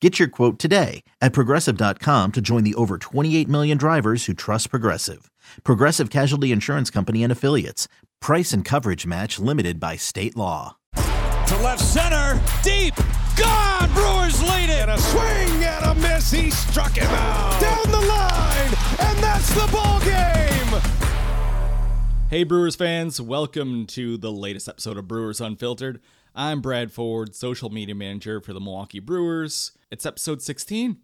Get your quote today at Progressive.com to join the over 28 million drivers who trust Progressive. Progressive Casualty Insurance Company and Affiliates. Price and coverage match limited by state law. To left center, deep, gone, Brewers lead it. And a swing and a miss, he struck him out. Down the line, and that's the ball game. Hey Brewers fans, welcome to the latest episode of Brewers Unfiltered. I'm Brad Ford, social media manager for the Milwaukee Brewers. It's episode 16,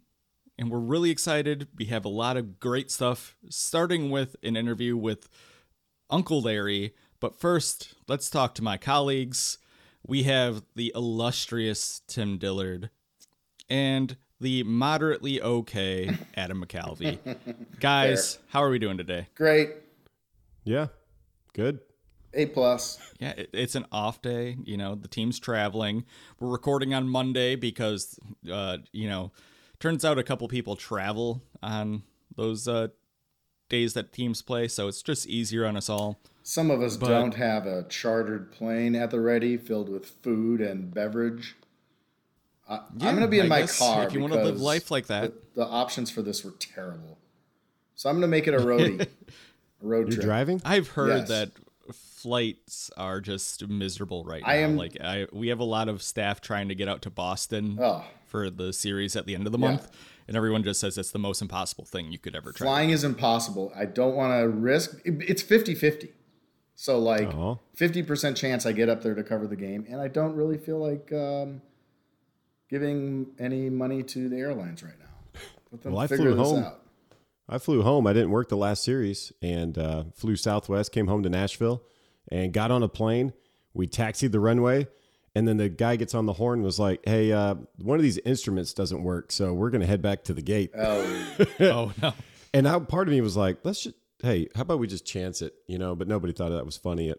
and we're really excited. We have a lot of great stuff, starting with an interview with Uncle Larry. But first, let's talk to my colleagues. We have the illustrious Tim Dillard and the moderately okay Adam McAlvey. Guys, how are we doing today? Great. Yeah. Good. A plus. Yeah, it's an off day. You know, the team's traveling. We're recording on Monday because, turns out a couple people travel on those days that teams play. So it's just easier on us all. Some of us don't have a chartered plane at the ready filled with food and beverage. I'm going to be in my car. If you want to live life like that. The options for this were terrible. So I'm going to make it a roadie. Road You're trip. Driving? I've heard that flights are just miserable right now. We have a lot of staff trying to get out to Boston for the series at the end of the month, and everyone just says it's the most impossible thing you could ever try. Flying is impossible. I don't want to risk. It's 50-50. So 50% chance I get up there to cover the game, and I don't really feel like giving any money to the airlines right now. Let them figure this out. I flew home. I didn't work the last series and flew Southwest, came home to Nashville and got on a plane. We taxied the runway and then the guy gets on the horn and was like, hey, one of these instruments doesn't work. So we're going to head back to the gate. Oh no. And part of me was like, how about we just chance it? You know, but nobody thought that was funny at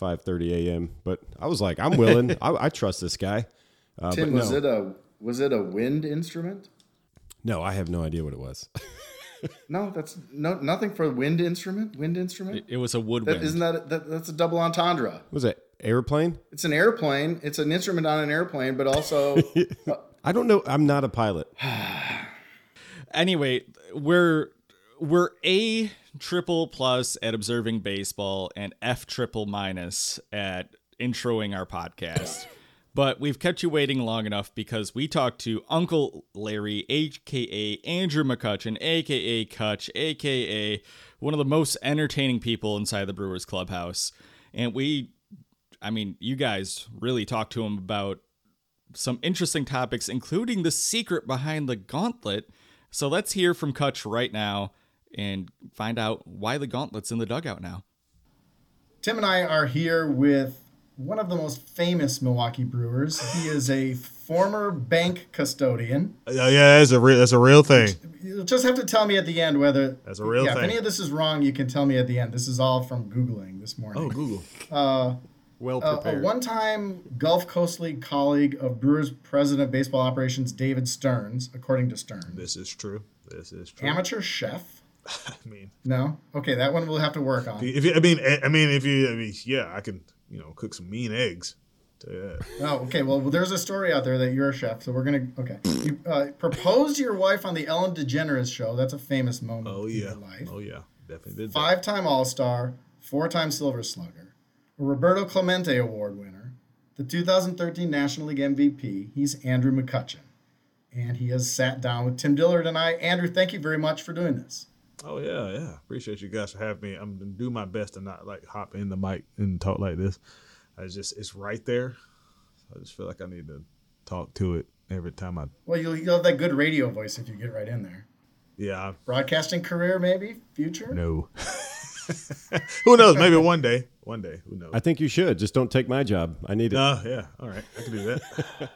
5:30 a.m. But I was like, I'm willing. I trust this guy. Tim, was it a wind instrument? No, I have no idea what it was. No, that's nothing for wind instrument. Wind instrument. It was a woodwind. That's a double entendre. Was it airplane? It's an airplane. It's an instrument on an airplane, but also. I don't know. I'm not a pilot. Anyway, we're A triple plus at observing baseball and F triple minus at introing our podcast. But we've kept you waiting long enough because we talked to Uncle Larry, a.k.a. Andrew McCutchen, a.k.a. Cutch, a.k.a. one of the most entertaining people inside the Brewers clubhouse. And you guys really talked to him about some interesting topics, including the secret behind the gauntlet. So let's hear from Cutch right now and find out why the gauntlet's in the dugout now. Tim and I are here with one of the most famous Milwaukee Brewers. He is a former bank custodian. Yeah, that's a real thing. You'll just have to tell me at the end whether that's a real thing. If any of this is wrong, you can tell me at the end. This is all from Googling this morning. Oh, Google. Well prepared. A one-time Gulf Coast League colleague of Brewers President of Baseball Operations David Stearns, according to Stearns. This is true. Amateur chef. I mean. No? Okay, that one we'll have to work on. I can... cook some mean eggs. Oh, okay. Well, there's a story out there that you're a chef, so we're going to... Okay. You proposed to your wife on the Ellen DeGeneres show. That's a famous moment in your life. Oh, yeah. Definitely did. 5-time All-Star, 4-time Silver Slugger, a Roberto Clemente Award winner, the 2013 National League MVP. He's Andrew McCutchen. And he has sat down with Tim Dillard and I. Andrew, thank you very much for doing this. Oh, yeah. Appreciate you guys for having me. I'm going to do my best to not, hop in the mic and talk like this. It's right there. I just feel like I need to talk to it every time I... Well, you'll have that good radio voice if you get right in there. Yeah. Broadcasting career, maybe? Future? No. Who knows? Maybe one day. One day. Who knows? I think you should. Just don't take my job. I need it. Oh, yeah. All right. I can do that.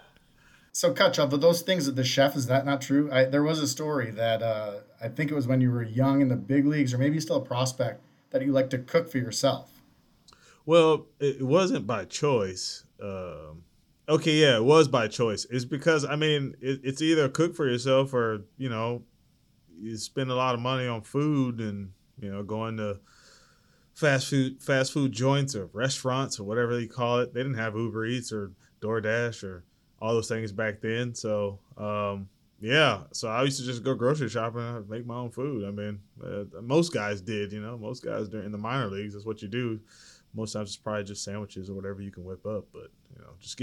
So, Kutch, of those things that the chef, is that not true? There was a story that I think it was when you were young in the big leagues, or maybe still a prospect, that you like to cook for yourself. Well, it wasn't by choice. Okay, yeah, it was by choice. It's because, I mean, it's either cook for yourself or, you know, you spend a lot of money on food and, you know, going to fast food joints or restaurants or whatever you call it. They didn't have Uber Eats or DoorDash or all those things back then. So, yeah, so I used to just go grocery shopping and make my own food. I mean, most guys did, you know, most guys in the minor leagues, that's what you do. Most times it's probably just sandwiches or whatever you can whip up, but you know, just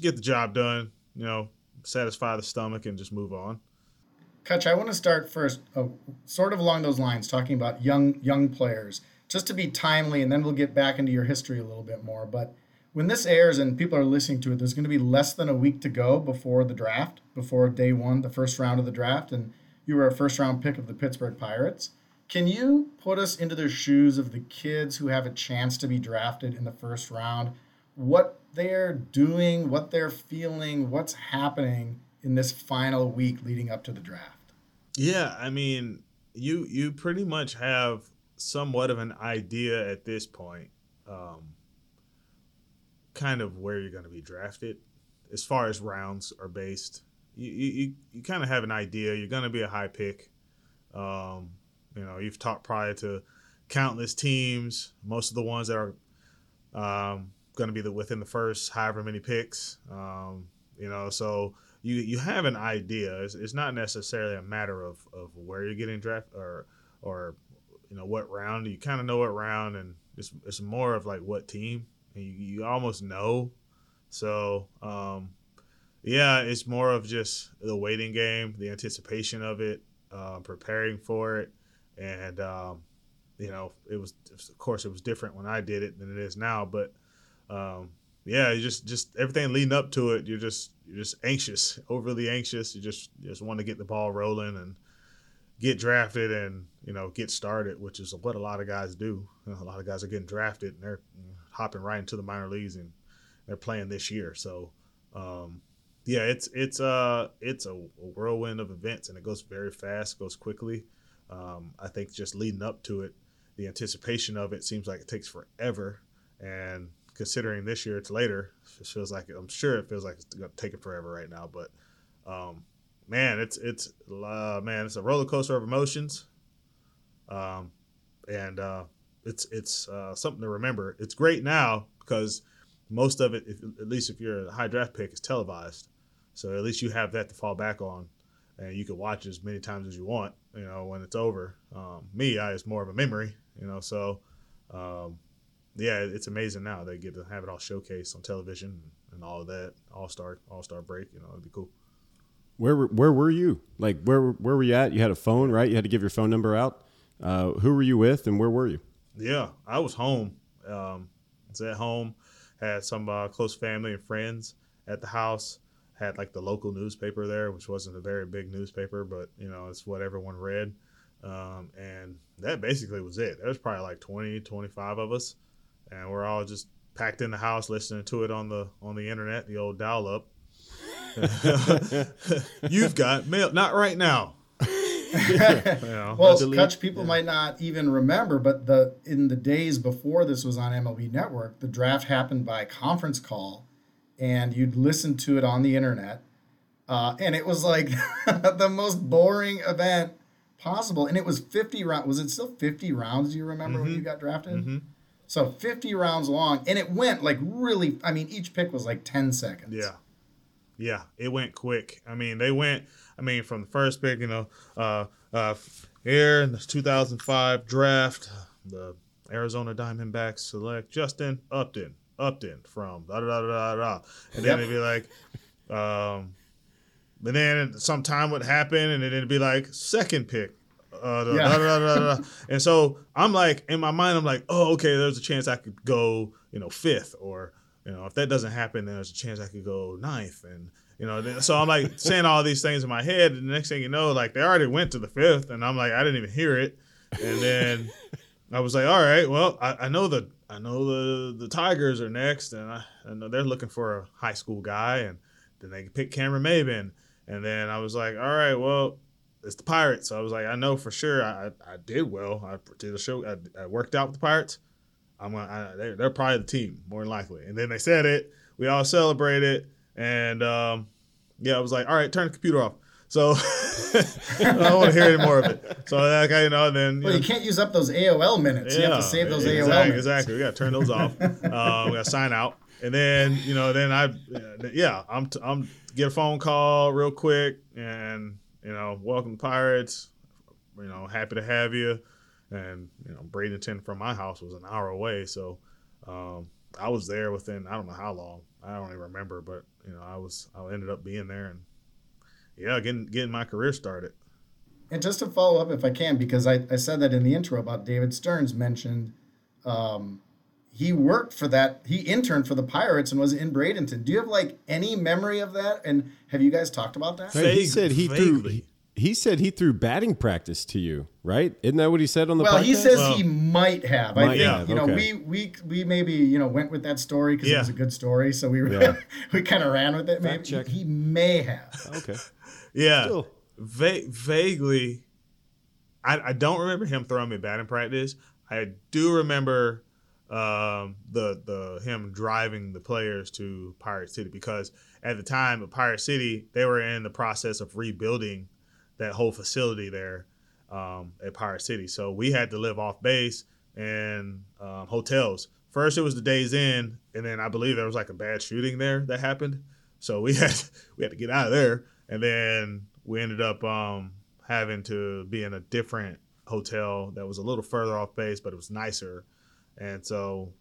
get the job done. You know, satisfy the stomach and just move on. Coach, I want to start first, sort of along those lines, talking about young players, just to be timely, and then we'll get back into your history a little bit more. But when this airs and people are listening to it, there's going to be less than a week to go before the draft, before day one, the first round of the draft, and you were a first-round pick of the Pittsburgh Pirates. Can you put us into the shoes of the kids who have a chance to be drafted in the first round, what they're doing, what they're feeling, what's happening in this final week leading up to the draft? Yeah, I mean, you pretty much have somewhat of an idea at this point, kind of where you're going to be drafted as far as rounds are based. You kind of have an idea. You're going to be a high pick. You know, you've talked prior to countless teams, most of the ones that are going to be within the first however many picks, you know, so you have an idea. It's not necessarily a matter of where you're getting drafted or you know, what round. You kind of know what round, and it's more of like what team, and you almost know. So, yeah, it's more of just the waiting game, the anticipation of it, preparing for it. And, you know, it was different when I did it than it is now. But, yeah, you just everything leading up to it, you're just anxious, overly anxious. You just want to get the ball rolling and get drafted and, you know, get started, which is what a lot of guys do. You know, a lot of guys are getting drafted and they're hopping right into the minor leagues and they're playing this year. So, yeah, it's a whirlwind of events, and it goes very fast, goes quickly. I think just leading up to it, the anticipation of it seems like it takes forever. And considering this year it's later, it feels like it feels like it's going to take it forever right now. But man, it's a roller coaster of emotions, and it's something to remember. It's great now because most of it, at least if you're a high draft pick, is televised, so at least you have that to fall back on. And you can watch as many times as you want, you know, when it's over. It's more of a memory, you know. So, yeah, it's amazing now. They get to have it all showcased on television and all of that. All-Star break, you know, it'd be cool. Where were you? Like, where were you at? You had a phone, right? You had to give your phone number out. Who were you with and where were you? Yeah, I was home. I was at home, had some close family and friends at the house. Had like the local newspaper there, which wasn't a very big newspaper, but you know, it's what everyone read. And that basically was it. There was probably like 20, 25 of us, and we're all just packed in the house listening to it on the internet, the old dial up. You've got mail, not right now. Yeah. You know, well, Kutch, people might not even remember, but in the days before this was on MLB Network, the draft happened by conference call. And you'd listen to it on the internet. And it was like the most boring event possible. And it was 50 rounds. Was it still 50 rounds? Do you remember when you got drafted? Mm-hmm. So 50 rounds long. And it went like really, I mean, each pick was like 10 seconds. Yeah. Yeah. It went quick. I mean, from the first pick, you know, here in the 2005 draft, the Arizona Diamondbacks select Justin Upton from da da da da da, and then it'd be like, but then some time would happen, and then it'd be like second pick, da da da da da. And so I'm like, in my mind, I'm like, oh, okay, there's a chance I could go, you know, fifth, or you know, if that doesn't happen, then there's a chance I could go ninth, and you know, so I'm like saying all these things in my head, and the next thing you know, like they already went to the fifth, and I'm like, I didn't even hear it, and then I was like, all right, well, I know the Tigers are next, and I know they're looking for a high school guy, and then they pick Cameron Maybin. And then I was like, all right, well, it's the Pirates. So I was like, I know for sure I did well. I did a show. I worked out with the Pirates. They're probably the team, more than likely. And then they said it. We all celebrated. And, I was like, all right, turn the computer off. So I don't want to hear any more of it. So that guy, then. Well, you can't use up those AOL minutes. Yeah, you have to save those AOL minutes. Exactly. We got to turn those off. We got to sign out. And then, I'm get a phone call real quick and, welcome to Pirates. Happy to have you. And, Bradenton from my house was an hour away. So I was there within, I don't know how long. I don't even remember. But, I ended up being there and, getting my career started. And just to follow up, if I can, because I said that in the intro about David Stearns mentioned he worked for that. He interned for the Pirates and was in Bradenton. Do you have, any memory of that? And have you guys talked about that? He said he threw... He said he threw batting practice to you, right? Isn't that what he said on the podcast? Well, he says he might have. I think. We maybe, went with that story because it was a good story. So we kind of ran with it. Maybe he may have. Okay. Yeah. Vaguely, I don't remember him throwing me batting practice. I do remember him driving the players to Pirate City because at the time of Pirate City, they were in the process of rebuilding that whole facility there at Pirate City. So we had to live off base and hotels. First it was the Days Inn, and then I believe there was a bad shooting there that happened. So we had to get out of there. And then we ended up having to be in a different hotel that was a little further off base, but it was nicer. And so,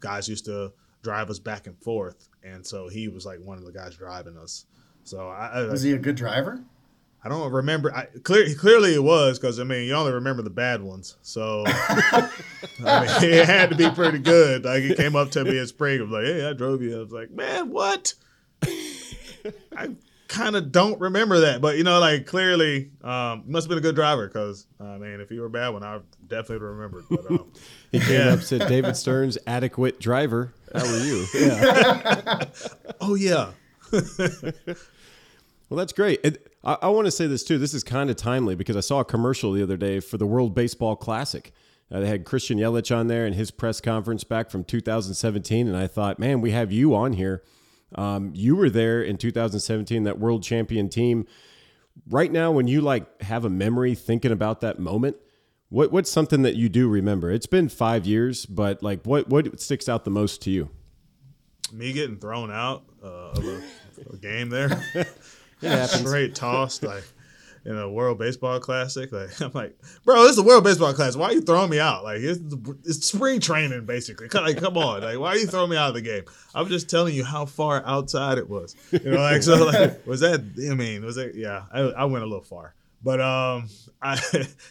guys used to drive us back and forth. And so he was one of the guys driving us. So was he a good driver? I don't remember. Clearly it was because, you only remember the bad ones. So, it had to be pretty good. It came up to me in spring. I was like, hey, I drove you. I was like, man, what? I kind of don't remember that. But, clearly must have been a good driver because, if you were a bad one, I definitely remembered. But, he came up and said, David Stearns, adequate driver. How are you? Yeah. Oh, yeah. Well, that's great. I want to say this, too. This is kind of timely because I saw a commercial the other day for the World Baseball Classic. They had Christian Yelich on there in his press conference back from 2017. And I thought, man, we have you on here. You were there in 2017, that world champion team. Right now, when you have a memory thinking about that moment, what's something that you do remember? It's been 5 years, but what sticks out the most to you? Me getting thrown out of a game there. Yeah, straight tossed in a World Baseball Classic. I'm like, bro, this is a World Baseball Classic. Why are you throwing me out? It's spring training basically. Come on. Why are you throwing me out of the game? I'm just telling you how far outside it was. Was that? Was that? Yeah, I went a little far, but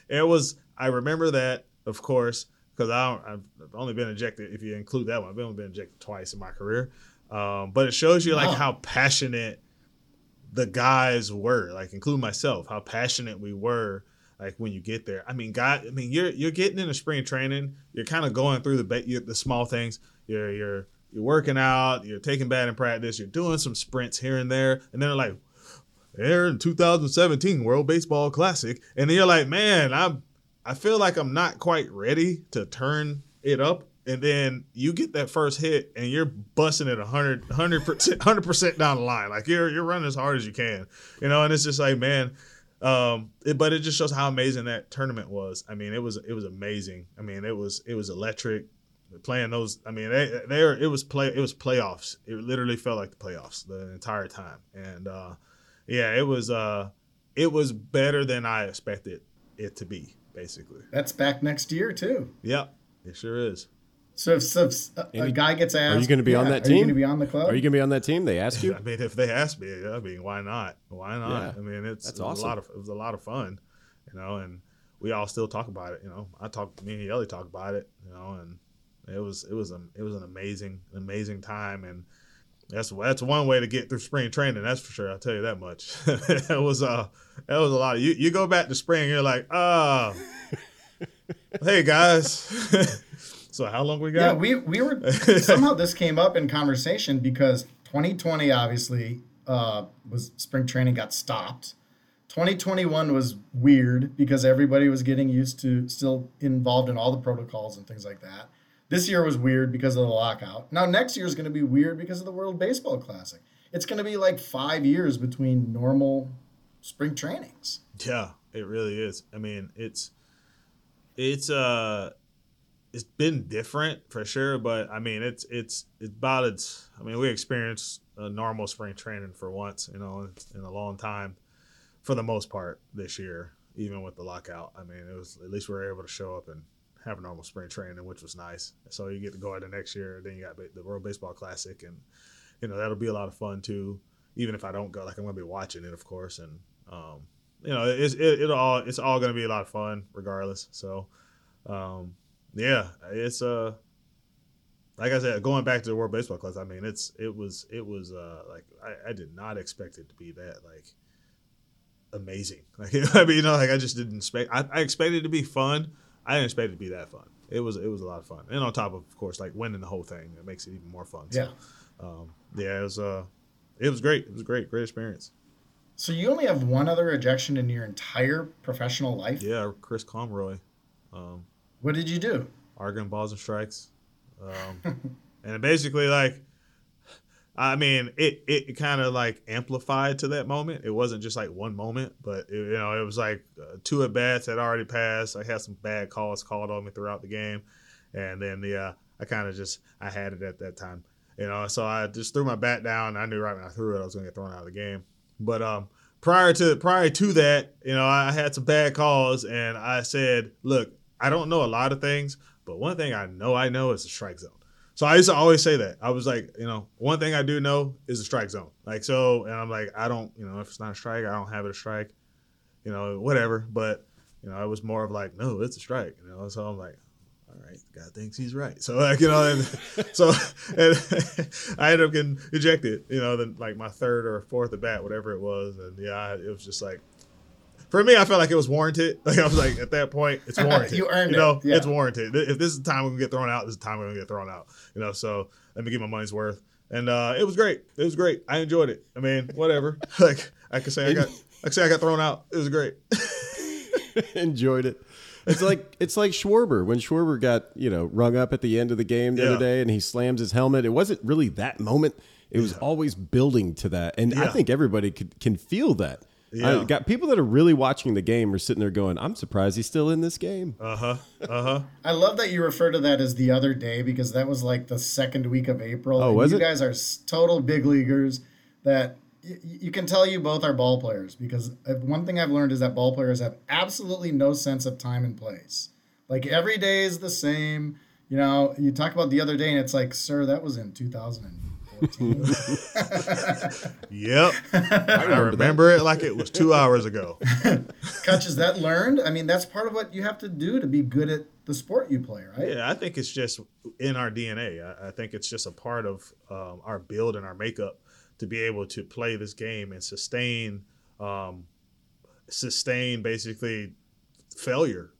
it was. I remember that, of course, because I've only been ejected. If you include that one, I've only been ejected twice in my career. But it shows you how passionate the guys were, including myself, how passionate we were, when you get there. You're getting into spring training. You're kind of going through the small things. You're working out. You're taking batting practice. You're doing some sprints here and there. And then they're like, they're in 2017 World Baseball Classic. And then you're like, man, I feel like I'm not quite ready to turn it up. And then you get that first hit, and you're busting it 100% down the line. You're running as hard as you can, And it's just man. But it just shows how amazing that tournament was. It was amazing. It was electric. Playing those. It was playoffs. It literally felt like the playoffs the entire time. And it was better than I expected it to be. Basically, that's back next year too. Yep, it sure is. So if a guy gets asked, are you going to be on that team? Are you going to be on the club? Are you going to be on that team? They ask you. If they ask me, why not? Why not? Yeah. That's awesome. It was a lot of fun, and we all still talk about it. Me and Yelly talk about it, and it was an amazing time, and that's one way to get through spring training. That's for sure. I'll tell you that much. That was a lot. You go back to spring, you're like, oh, hey guys. So how long we got? Yeah, we were somehow this came up in conversation because 2020 obviously was spring training got stopped. 2021 was weird because everybody was getting used to still involved in all the protocols and things like that. This year was weird because of the lockout. Now next year is going to be weird because of the World Baseball Classic. It's going to be like 5 years between normal spring trainings. Yeah, it really is. I mean, it's been different for sure, but I mean, we experienced a normal spring training for once, in a long time for the most part this year, even with the lockout. I mean, it was, at least we were able to show up and have a normal spring training, which was nice. So you get to go out the next year, then you got the World Baseball Classic, and that'll be a lot of fun too. Even if I don't go, I'm gonna be watching it, of course, and it's all gonna be a lot of fun regardless. So, yeah, it's like I said, going back to the World Baseball Classic, I mean, it was like I did not expect it to be that amazing. I just didn't expect. I expected it to be fun. I didn't expect it to be that fun. It was a lot of fun, and on top of course, winning the whole thing, it makes it even more fun. So, yeah, it was great. It was a great experience. So you only have one other ejection in your entire professional life? Yeah, Chris Comroy. What did you do? Arguing balls and strikes, and basically it kind of amplified to that moment. It wasn't just one moment, but it was two at bats had already passed. I had some bad calls called on me throughout the game, and then I had it at that time, So I just threw my bat down. I knew right when I threw it, I was gonna get thrown out of the game. But prior to that, I had some bad calls, and I said, "Look, I don't know a lot of things, but one thing I know is the strike zone." So I used to always say that. I was one thing I do know is the strike zone. And I'm I don't, if it's not a strike, I don't have it a strike, whatever. But, it was more of no, it's a strike, So I'm all right, God thinks he's right. So, I ended up getting ejected, then my third or fourth at bat, whatever it was. And yeah, it was just for me, I felt it was warranted. I was at that point, it's warranted. You earned it. Yeah. It's warranted. If this is the time we're going to get thrown out, this is the time we're going to get thrown out. So let me get my money's worth. And it was great. It was great. I enjoyed it. I mean, whatever. I got thrown out. It was great. Enjoyed it. It's like Schwarber. When Schwarber got, rung up at the end of the game the other day and he slams his helmet, it wasn't really that moment. It was always building to that. And I think everybody can feel that. Yeah. I got people that are really watching the game are sitting there going, I'm surprised he's still in this game. I love that you refer to that as the other day, because that was the second week of April. Oh, was it? You guys are total big leaguers that you can tell you both are ball players, because one thing I've learned is that ball players have absolutely no sense of time and place. Every day is the same. You talk about the other day and it's sir, that was in 2004. Yep. I remember it it was 2 hours ago. Cutch, is that learned? I mean, that's part of what you have to do to be good at the sport you play, right? Yeah, I think it's just in our DNA. I think it's just a part of our build and our makeup to be able to play this game and sustain basically failure.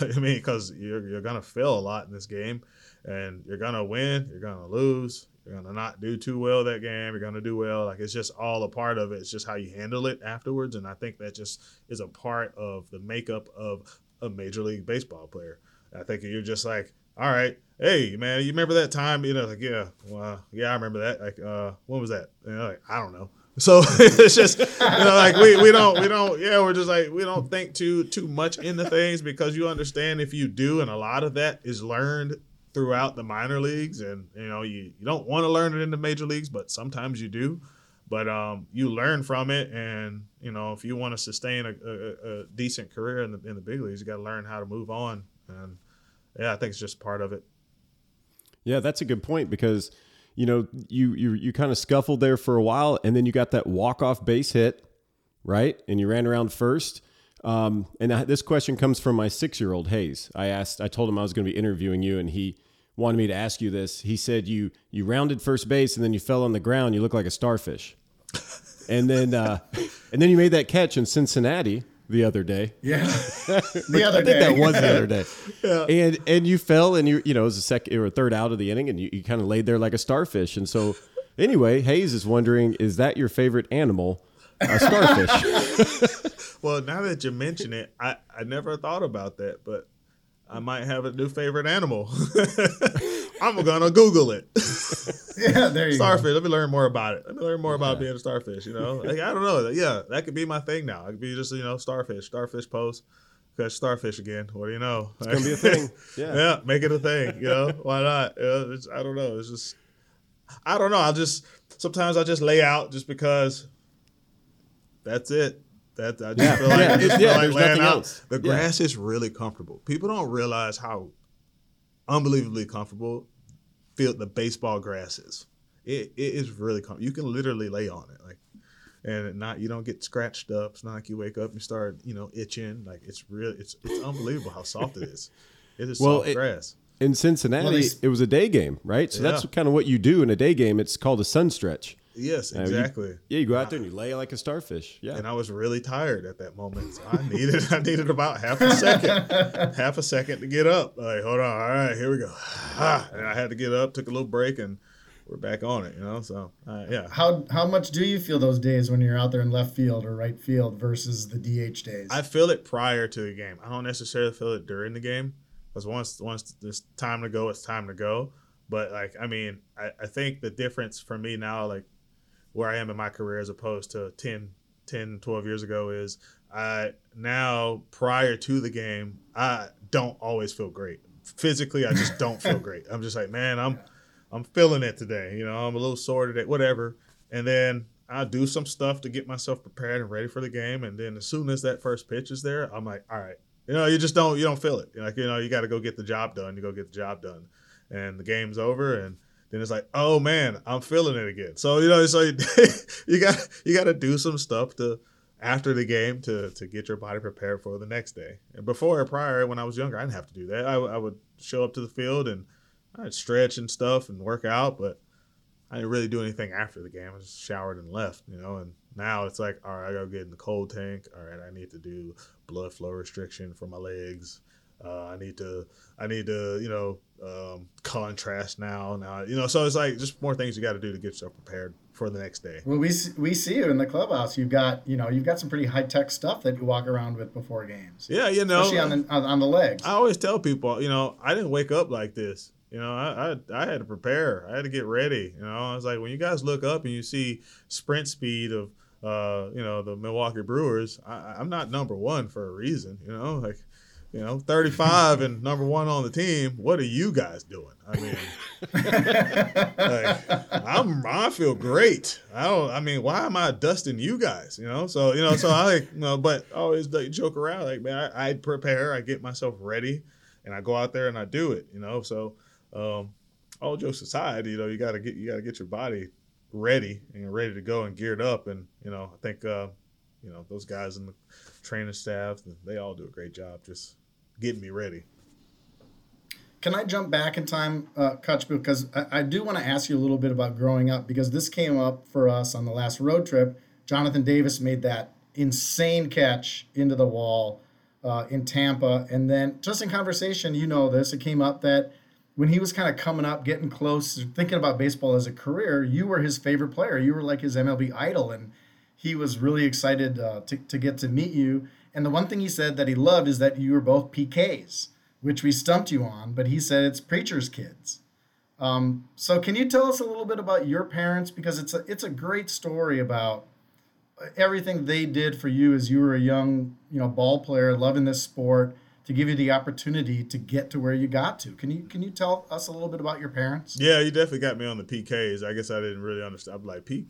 I mean, because you're going to fail a lot in this game, and you're going to win, you're going to lose. You're going to not do too well that game. You're going to do well. It's just all a part of it. It's just how you handle it afterwards. And I think that just is a part of the makeup of a Major League Baseball player. I think you're just all right, hey, man, you remember that time? I remember that. When was that? I don't know. So it's just, we don't think too much into things, because you understand if you do, and a lot of that is learned throughout the minor leagues, and you don't want to learn it in the major leagues, but sometimes you do. But you learn from it, and if you want to sustain a decent career in the big leagues, you got to learn how to move on. And I think it's just part of it. Yeah, that's a good point, because you kind of scuffled there for a while, and then you got that walk-off base hit, right? And you ran around first. This question comes from my 6-year-old Hayes. I told him I was going to be interviewing you, and he wanted me to ask you this. He said, you rounded first base and then you fell on the ground. You look like a starfish. and then you made that catch in Cincinnati the other day. Yeah. I think that was the other day. Yeah. And you fell, and it was the second or third out of the inning, and you kind of laid there like a starfish. And so anyway, Hayes is wondering, is that your favorite animal? A starfish. Well, now that you mention it, I never thought about that, but I might have a new favorite animal. I'm gonna Google it. Yeah, there you starfish, go. Starfish. Let me learn more about it. Let me learn more about being a starfish. You know, like, I don't know. Yeah, that could be my thing now. I could be just, you know, starfish post. Catch starfish again. What do you know? It's gonna be a thing. Yeah, yeah, make it a thing. You know, why not? You know, it's, I don't know. It's just, I don't know. I just sometimes I just lay out just because. That's it. That I just feel like, I just feel like laying out. Else. The grass is really comfortable. People don't realize how unbelievably comfortable the baseball grass is. It is really comfortable. You can literally lay on it, like, and you don't get scratched up. It's not like you wake up and start, you know, itching. Like, it's real. It's unbelievable how soft it is. It is soft grass. In Cincinnati, it was a day game, right? So that's kind of what you do in a day game. It's called a sun stretch. Yes, exactly. You go out there and you lay like a starfish. Yeah, and I was really tired at that moment. So I needed about half a second to get up. Like, hold on, all right, here we go. And I had to get up, took a little break, and we're back on it. You know, so yeah. How much do you feel those days when you're out there in left field or right field versus the DH days? I feel it prior to the game. I don't necessarily feel it during the game because once it's time to go, it's time to go. But like, I mean, I think the difference for me now, like, where I am in my career as opposed to 12 years ago is I now prior to the game, I don't always feel great. Physically, I just don't feel great. I'm just like, man, I'm feeling it today. You know, I'm a little sore today, whatever. And then I'll do some stuff to get myself prepared and ready for the game. And then as soon as that first pitch is there, I'm like, all right. You know, you don't feel it. Like, you know, you got to go get the job done. And the game's over and then it's like, oh man, I'm feeling it again. So, you know, so you got to do some stuff to after the game to get your body prepared for the next day. And prior, when I was younger, I didn't have to do that. I would show up to the field and I'd stretch and stuff and work out, but I didn't really do anything after the game. I just showered and left, you know. And now it's like, all right, I got to get in the cold tank. All right, I need to do blood flow restriction for my legs. I need to, you know, contrast now, you know, so it's like just more things you got to do to get yourself prepared for the next day. Well, we see you in the clubhouse. You've got some pretty high tech stuff that you walk around with before games. Yeah, you know, especially on the legs. I always tell people, you know, I didn't wake up like this. You know, I had to prepare. I had to get ready. You know, I was like, when you guys look up and you see sprint speed of, you know, the Milwaukee Brewers, I'm not number one for a reason. You know, like. You know, 35 and number one on the team. What are you guys doing? I mean, like, I feel great. Why am I dusting you guys? You know, so I like, you know, but I always like, joke around like, man, I prepare, I get myself ready, and I go out there and I do it. You know, so all jokes aside, you know, you gotta get your body ready to go and geared up, and you know, I think you know those guys in the training staff, they all do a great job just getting me ready. Can I jump back in time, Kutch, because I do want to ask you a little bit about growing up, because this came up for us on the last road trip. Jonathan Davis made that insane catch into the wall in Tampa. And then just in conversation, you know this, it came up that when he was kind of coming up, getting close, thinking about baseball as a career, you were his favorite player. You were like his MLB idol. And he was really excited to get to meet you. And the one thing he said that he loved is that you were both PKs, which we stumped you on, but he said it's preacher's kids. So can you tell us a little bit about your parents? Because it's a great story about everything they did for you as you were a young, you know, ball player loving this sport to give you the opportunity to get to where you got to. Can you tell us a little bit about your parents? Yeah, you definitely got me on the PKs. I guess I didn't really understand. I'm like, PK?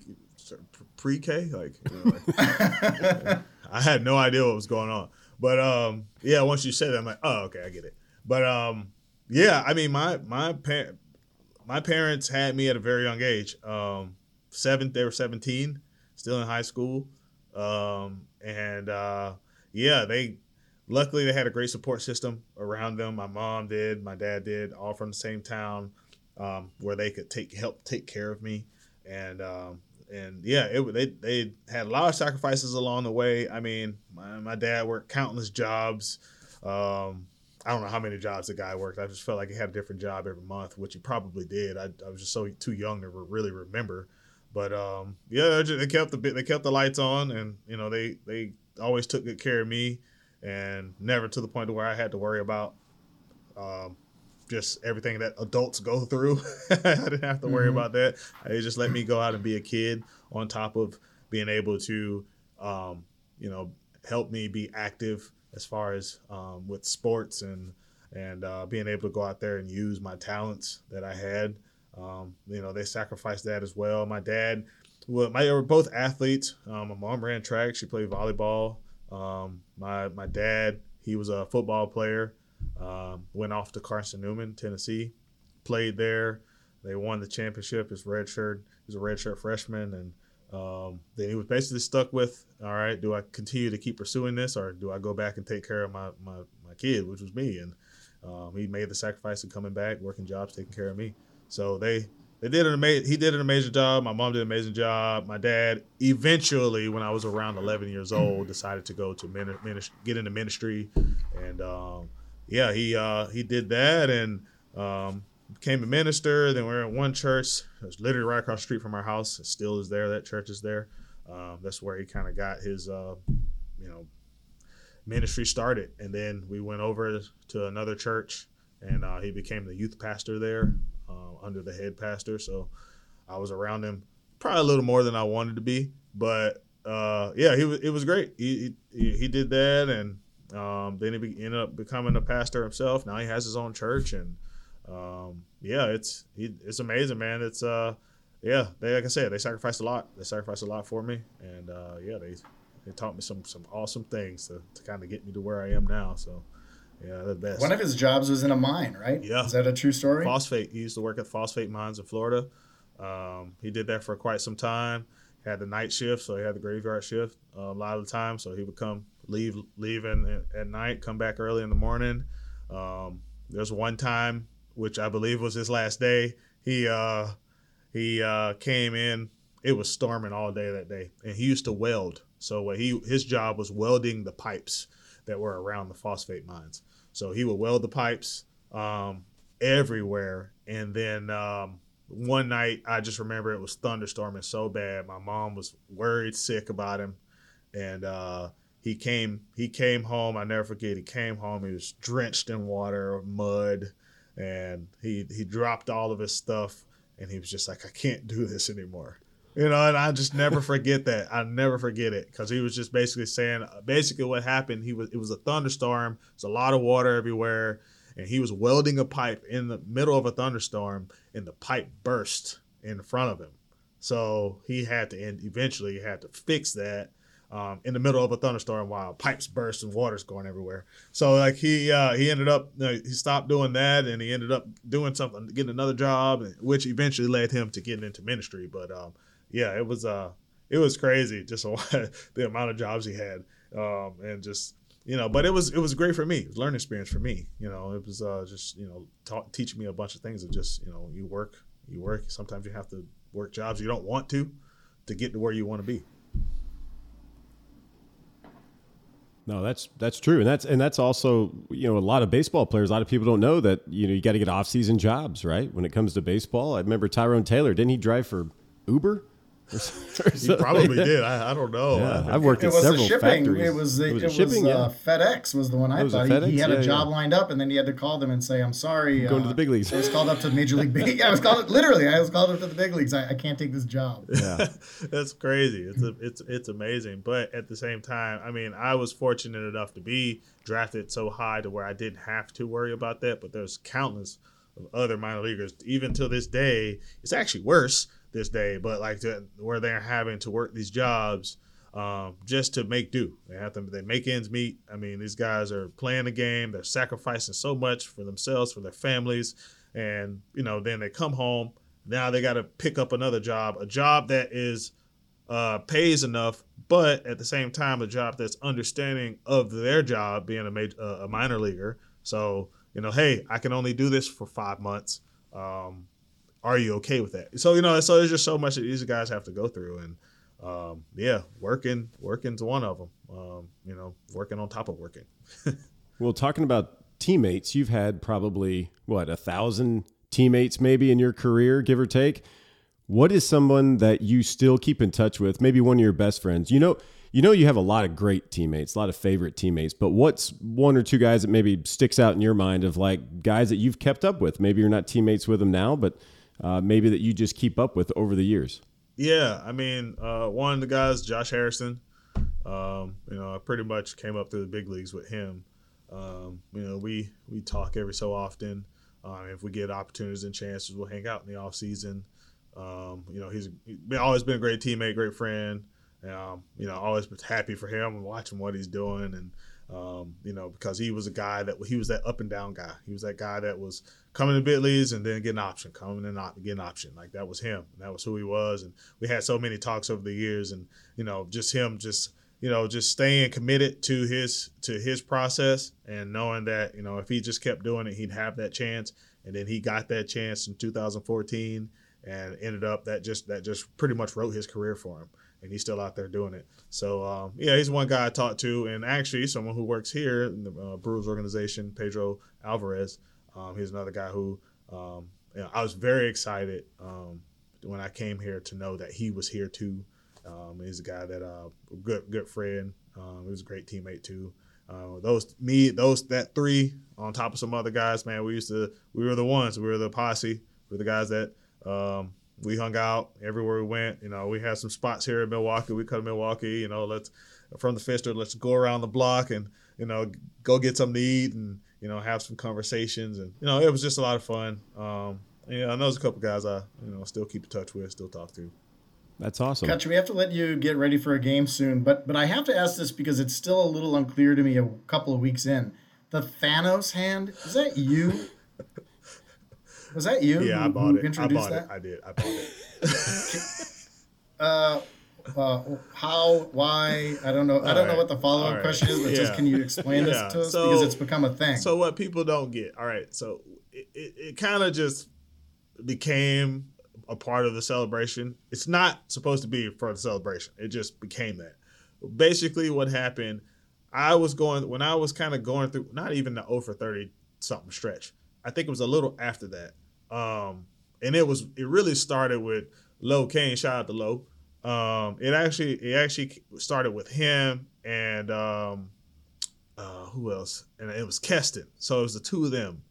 Pre-K, like, you know, like I had no idea what was going on, but yeah, once you said that, I'm like, oh, okay, I get it. But yeah, I mean, my parents had me at a very young age. They were 17, still in high school, and yeah, luckily they had a great support system around them. My mom did, my dad did, all from the same town, where they could help take care of me, and yeah, they had a lot of sacrifices along the way. I mean, my dad worked countless jobs. I don't know how many jobs the guy worked. I just felt like he had a different job every month, which he probably did. I was just so too young to really remember. But yeah, they kept the lights on, and you know they always took good care of me, and never to the point to where I had to worry about just everything that adults go through. I didn't have to worry about that. They just let me go out and be a kid on top of being able to, you know, help me be active as far as with sports and being able to go out there and use my talents that I had. You know, they sacrificed that as well. My dad, well, they were both athletes. My mom ran track. She played volleyball. My dad, he was a football player. Went off to Carson Newman, Tennessee, played there. They won the championship. He was a redshirt freshman. And then he was basically stuck with, all right, do I continue to keep pursuing this or do I go back and take care of my kid, which was me? And he made the sacrifice of coming back, working jobs, taking care of me. So he did an amazing job. My mom did an amazing job. My dad eventually, when I was around 11 years old, decided to go to get into ministry. And yeah, he did that and became a minister. Then we were at one church. It was literally right across the street from our house. It still is there. That church is there. That's where he kind of got his, ministry started. And then we went over to another church, and he became the youth pastor there under the head pastor. So I was around him probably a little more than I wanted to be. But, yeah, it was great. He did that, and then he ended up becoming a pastor himself. Now he has his own church, and yeah, it's amazing, man. It's yeah, like I said, they sacrificed a lot. They sacrificed a lot for me, and yeah, they taught me some awesome things to kind of get me to where I am now. So yeah, the best. One of his jobs was in a mine, right? Yeah, is that a true story? Phosphate. He used to work at phosphate mines in Florida. He did that for quite some time. Had the night shift, so he had the graveyard shift a lot of the time. So he would come. Leaving at night, come back early in the morning. There's one time, which I believe was his last day, he came in. It was storming all day that day, and he used to weld. So what his job was welding the pipes that were around the phosphate mines. So he would weld the pipes everywhere. And then one night, I just remember it was thunderstorming so bad. My mom was worried sick about him, and he came home. I never forget. He came home. He was drenched in water, mud, and he dropped all of his stuff. And he was just like, I can't do this anymore, you know. And I just never forget that. I never forget it, because he was just basically saying, what happened. It was a thunderstorm. There's a lot of water everywhere, and he was welding a pipe in the middle of a thunderstorm, and the pipe burst in front of him. So he had to eventually had to fix that. In the middle of a thunderstorm while pipes burst and water's going everywhere. So like he ended up, he stopped doing that, and he ended up doing something, getting another job, which eventually led him to getting into ministry. But yeah, it was crazy, just the amount of jobs he had, and just, you know, but it was great for me. It was a learning experience for me. You know, it was just, you know, teaching me a bunch of things of just, you know, you work. Sometimes you have to work jobs you don't want to get to where you want to be. No, that's true. And that's also, you know, a lot of baseball players, a lot of people don't know that, you know, you got to get off-season jobs, right? When it comes to baseball. I remember Tyrone Taylor, didn't he drive for Uber? He probably did. I don't know. Yeah, I've worked at several factories. It was FedEx was the one I thought. FedEx? He had a job lined up, and then he had to call them and say, I'm sorry. I'm going to the big leagues. I was called up to Major League Baseball. Yeah, I was called up to the big leagues. I can't take this job. Yeah. That's crazy. It's amazing. But at the same time, I mean, I was fortunate enough to be drafted so high to where I didn't have to worry about that. But there's countless of other minor leaguers. Even to this day, it's actually worse. This day, but like where they're having to work these jobs just to make do. They make ends meet. I mean, these guys are playing the game. They're sacrificing so much for themselves, for their families, and you know, then they come home. Now they got to pick up another job, a job that is pays enough, but at the same time, a job that's understanding of their job being a minor leaguer. So you know, hey, I can only do this for 5 months. Are you okay with that? So, you know, so there's just so much that these guys have to go through. And, yeah, working's one of them, you know, working on top of working. Well, talking about teammates, you've had probably, 1,000 teammates maybe in your career, give or take. What is someone that you still keep in touch with, maybe one of your best friends? You know, you know you have a lot of great teammates, a lot of favorite teammates, but what's one or two guys that maybe sticks out in your mind of like guys that you've kept up with? Maybe you're not teammates with them now, but maybe that you just keep up with over the years. Yeah, I mean, one of the guys, Josh Harrison, I pretty much came up through the big leagues with him. We talk every so often. If we get opportunities and chances, we'll hang out in the off season. He's always been a great teammate, great friend. Always happy for him and watching what he's doing. And, because he was a guy that he was that up and down guy. He was that guy that was coming to big leagues and then get an option, coming and not get an option. Like that was him. That was who he was. And we had so many talks over the years and, just staying committed to his process and knowing that, if he just kept doing it, he'd have that chance. And then he got that chance in 2014 and ended up that just pretty much wrote his career for him. And he's still out there doing it. So, he's one guy I talked to. And actually, someone who works here in the Brewers organization, Pedro Alvarez, he's another guy who I was very excited when I came here to know that he was here too. He's a guy that good friend. He was a great teammate too. That three on top of some other guys, man. We were the posse. We were the guys that we hung out everywhere we went. We had some spots here in Milwaukee. We come to Milwaukee. Let's from the Fister. Let's go around the block and go get something to eat and have some conversations and it was just a lot of fun. And those are a couple guys I still keep in touch with, still talk to. That's awesome. Coach, we have to let you get ready for a game soon, but I have to ask this because it's still a little unclear to me a couple of weeks in. The Thanos hand, is that you? Was that you? Yeah, I did. I bought it. How? Why? I don't know. I don't know what the follow-up question is, but just can you explain this to us because it's become a thing. So what people don't get. All right. So it kind of just became a part of the celebration. It's not supposed to be for the celebration. It just became that. Basically what happened, I was kind of going through not even the 0 for 30 something stretch. I think it was a little after that. And it really started with Lo Cain. Shout out to Lo. It actually started with him and who else? And it was Keston. So it was the two of them.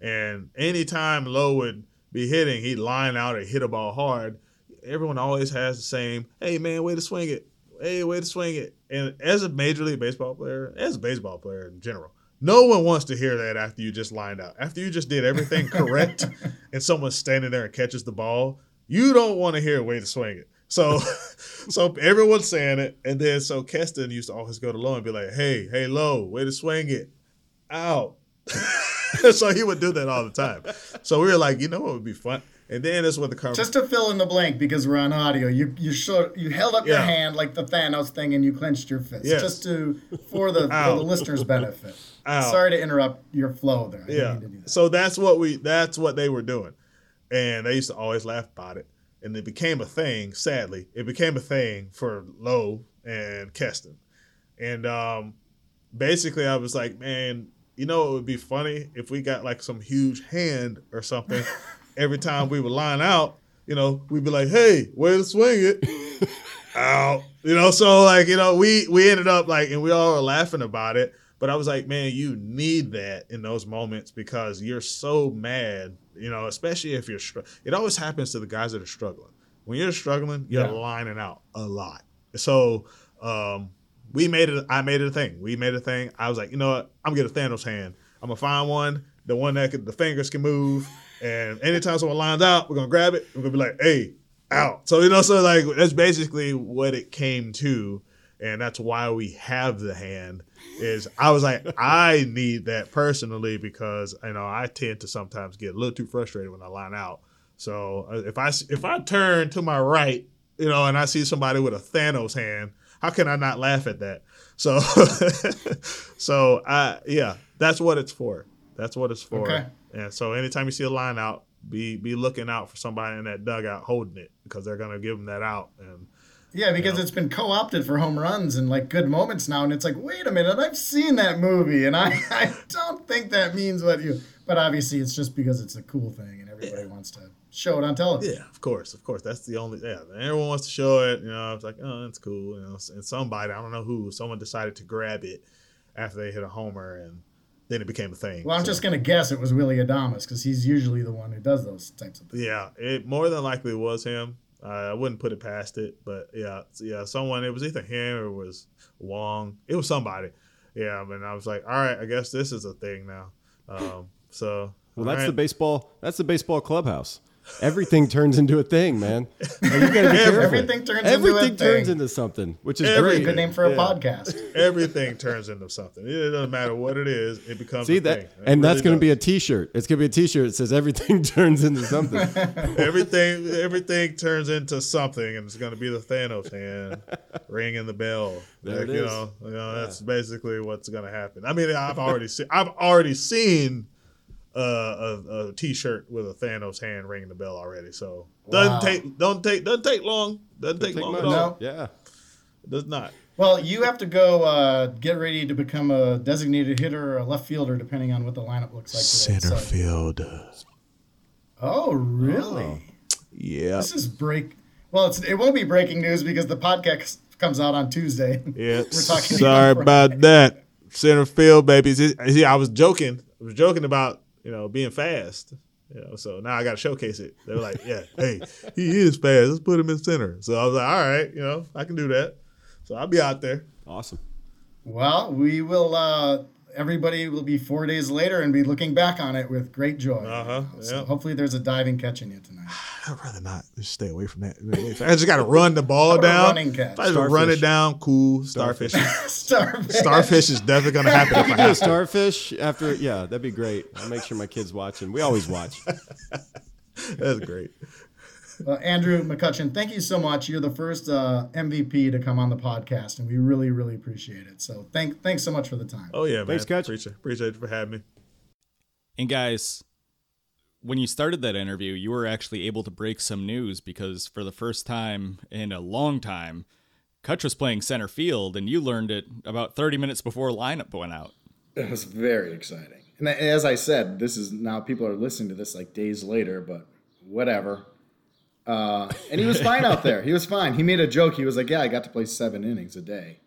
And anytime Lo would be hitting, he'd line out or hit a ball hard. Everyone always has the same, hey, man, way to swing it. Hey, way to swing it. And as a Major League Baseball player, as a baseball player in general, no one wants to hear that after you just lined out. After you just did everything correct and someone's standing there and catches the ball, you don't want to hear way to swing it. So everyone's saying it. And then so Keston used to always go to Lo and be like, hey, Lo, way to swing it. Out. So he would do that all the time. So we were like, what would be fun? And then that's what the conversation. Just to fill in the blank because we're on audio, you held up your hand like the Thanos thing and you clenched your fist just to for the listeners' benefit. Ow. Sorry to interrupt your flow there. I didn't mean to do that. So that's what they were doing, and they used to always laugh about it. And it became a thing. Sadly, it became a thing for Lo and Keston, and basically I was like, man. It would be funny if we got like some huge hand or something. Every time we would line out, we'd be like, hey, way to swing it. Out. So like, we ended up like, and we all were laughing about it. But I was like, man, you need that in those moments because you're so mad, especially if you're it always happens to the guys that are struggling. When you're struggling, you're lining out a lot. So, I made it a thing. We made it a thing. I was like, what? I'm going to get a Thanos hand. I'm going to find one, the one that the fingers can move. And anytime someone lines out, we're going to grab it. We're going to be like, hey, out. So, that's basically what it came to. And that's why we have the hand is I was like, I need that personally because, I tend to sometimes get a little too frustrated when I line out. So if I turn to my right, and I see somebody with a Thanos hand, how can I not laugh at that? So, that's what it's for. That's what it's for. Okay. And so anytime you see a line out, be looking out for somebody in that dugout holding it because they're going to give them that out. And because it's been co-opted for home runs and like good moments now. And it's like, wait a minute, I've seen that movie and I don't think that means what you – But obviously it's just because it's a cool thing and everybody wants to show it on television. Yeah, of course. That's the only, everyone wants to show it. You know, it's like, oh, that's cool. You know, and somebody, I don't know who, someone decided to grab it after they hit a homer and then it became a thing. Well, I'm just going to guess it was Willy Adames because he's usually the one who does those types of things. Yeah, it more than likely was him. I wouldn't put it past it, but yeah, someone, it was either him or it was Wong. It was somebody. Yeah, and I was like, all right, I guess this is a thing now. Well, that's right. That's the baseball clubhouse. Everything turns into a thing, man. Everything turns into something, which is a good name for a podcast. Everything turns into something. It doesn't matter what it is. It becomes a thing. That's going to be a T-shirt. It's going to be a T-shirt that says everything turns into something. everything turns into something, and it's going to be the Thanos hand ringing the bell. There it is. You know, that's basically what's going to happen. I mean, I've already seen a T-shirt with a Thanos hand ringing the bell already, so doesn't take long at all. Yeah, it does not. Well, you have to go get ready to become a designated hitter or a left fielder, depending on what the lineup looks like. Center fielder. Oh, really? Oh, yeah. This is break. Well, it won't be breaking news because the podcast comes out on Tuesday. Yeah. Sorry about that. Center field, baby. See, I was joking about. You know, being fast. You know, so now I got to showcase it. They're like, yeah, hey, he is fast. Let's put him in center. So I was like, all right, you know, I can do that. So I'll be out there. Awesome. Well, we will. Everybody will be 4 days later and be looking back on it with great joy. So hopefully there's a diving catch in you tonight. I'd rather not. Just stay away from that. I just got to run the ball down. Running catch. If I just run it down, cool. Starfish is definitely going to happen. If I do a starfish after, yeah, that'd be great. I'll make sure my kids watching. We always watch. That's great. Well, Andrew McCutchen, thank you so much. You're the first MVP to come on the podcast, and we really, really appreciate it. So thanks so much for the time. Oh, yeah, man. Thanks, Coach. Appreciate you for having me. And, guys, when you started that interview, you were actually able to break some news because for the first time in a long time, Kutch was playing center field, and you learned it about 30 minutes before lineup went out. It was very exciting. And as I said, this is now people are listening to this like days later, but whatever. And he was fine out there. He was fine. He made a joke. He was like, yeah, I got to play 7 innings a day.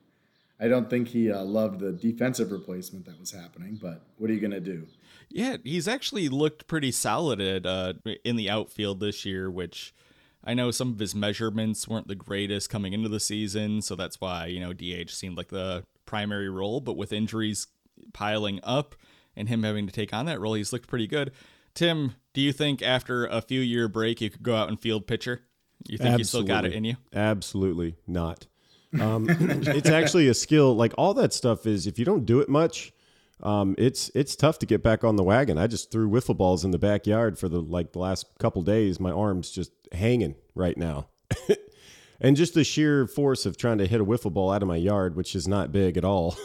I don't think he loved the defensive replacement that was happening, but what are you going to do? Yeah, he's actually looked pretty solid at, in the outfield this year, which I know some of his measurements weren't the greatest coming into the season. So that's why, you know, DH seemed like the primary role, but with injuries piling up and him having to take on that role, he's looked pretty good. Tim, do you think after a few year break you could go out and field pitcher? You think Absolutely. You still got it in you? Absolutely not. It's actually a skill. Like all that stuff is, if you don't do it much, it's tough to get back on the wagon. I just threw wiffle balls in the backyard for the last couple days. My arm's just hanging right now, and just the sheer force of trying to hit a wiffle ball out of my yard, which is not big at all,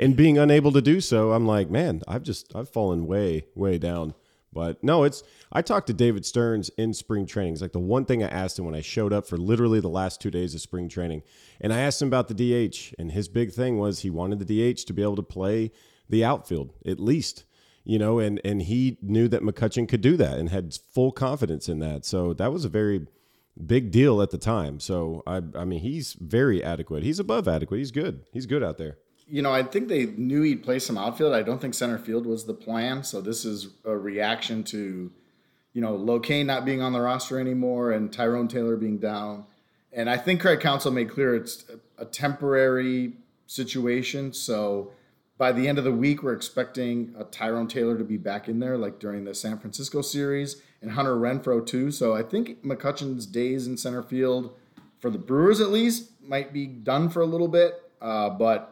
and being unable to do so, I'm like, man, I've fallen way, way down. But no, I talked to David Stearns in spring training. It's like the one thing I asked him when I showed up for literally the last 2 days of spring training. And I asked him about the DH, and his big thing was he wanted the DH to be able to play the outfield at least, you know, and he knew that McCutchen could do that and had full confidence in that. So that was a very big deal at the time. So I mean, he's very adequate. He's above adequate. He's good. He's good out there. You know, I think they knew he'd play some outfield. I don't think center field was the plan. So this is a reaction to, you know, Lo Cain not being on the roster anymore and Tyrone Taylor being down. And I think Craig Counsell made clear it's a temporary situation. So by the end of the week, we're expecting Tyrone Taylor to be back in there, like during the San Francisco series, and Hunter Renfroe too. So I think McCutchen's days in center field, for the Brewers at least, might be done for a little bit. But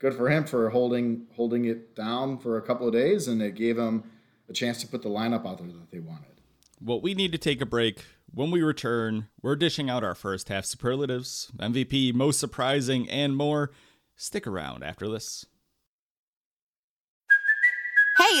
good for him for holding it down for a couple of days, and it gave him a chance to put the lineup out there that they wanted. Well, we need to take a break. When we return, we're dishing out our first half superlatives, MVP, most surprising, and more. Stick around after this. Hey,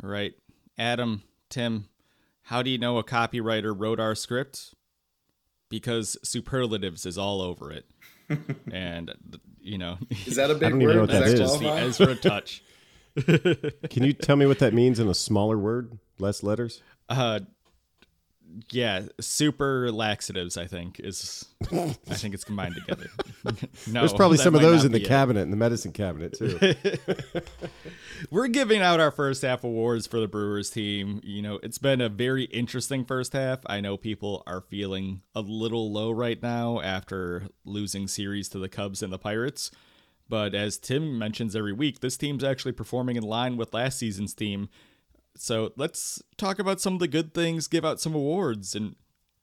All right, Adam, Tim, how do you know a copywriter wrote our script? Because superlatives is all over it. And, you know. Is that a big word? That's just the Ezra touch. Can you tell me what that means in a smaller word? Less letters? Yeah, super laxatives, I think, is. I think it's combined together. No, there's probably some of those in the cabinet, in the medicine cabinet, too. We're giving out our first half awards for the Brewers team. You know, it's been a very interesting first half. I know people are feeling a little low right now after losing series to the Cubs and the Pirates. But as Tim mentions every week, this team's actually performing in line with last season's team. So let's talk about some of the good things, give out some awards, and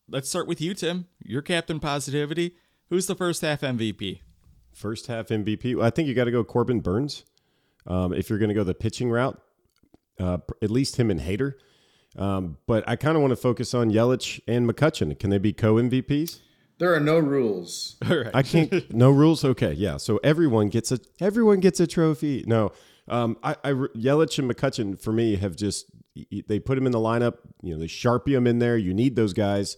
let's start with you, Tim. You're Captain Positivity. Who's the first half MVP? First half MVP? I think you got to go Corbin Burnes. If you're going to go the pitching route, at least him and Hader. But I kind of want to focus on Yelich and McCutchen. Can they be co-MVPs? There are no rules. All right. I can't. No rules. Okay. Yeah. So everyone gets a trophy. No. Yelich and McCutchen for me have just, they put him in the lineup, you know, they sharpie him in there. You need those guys.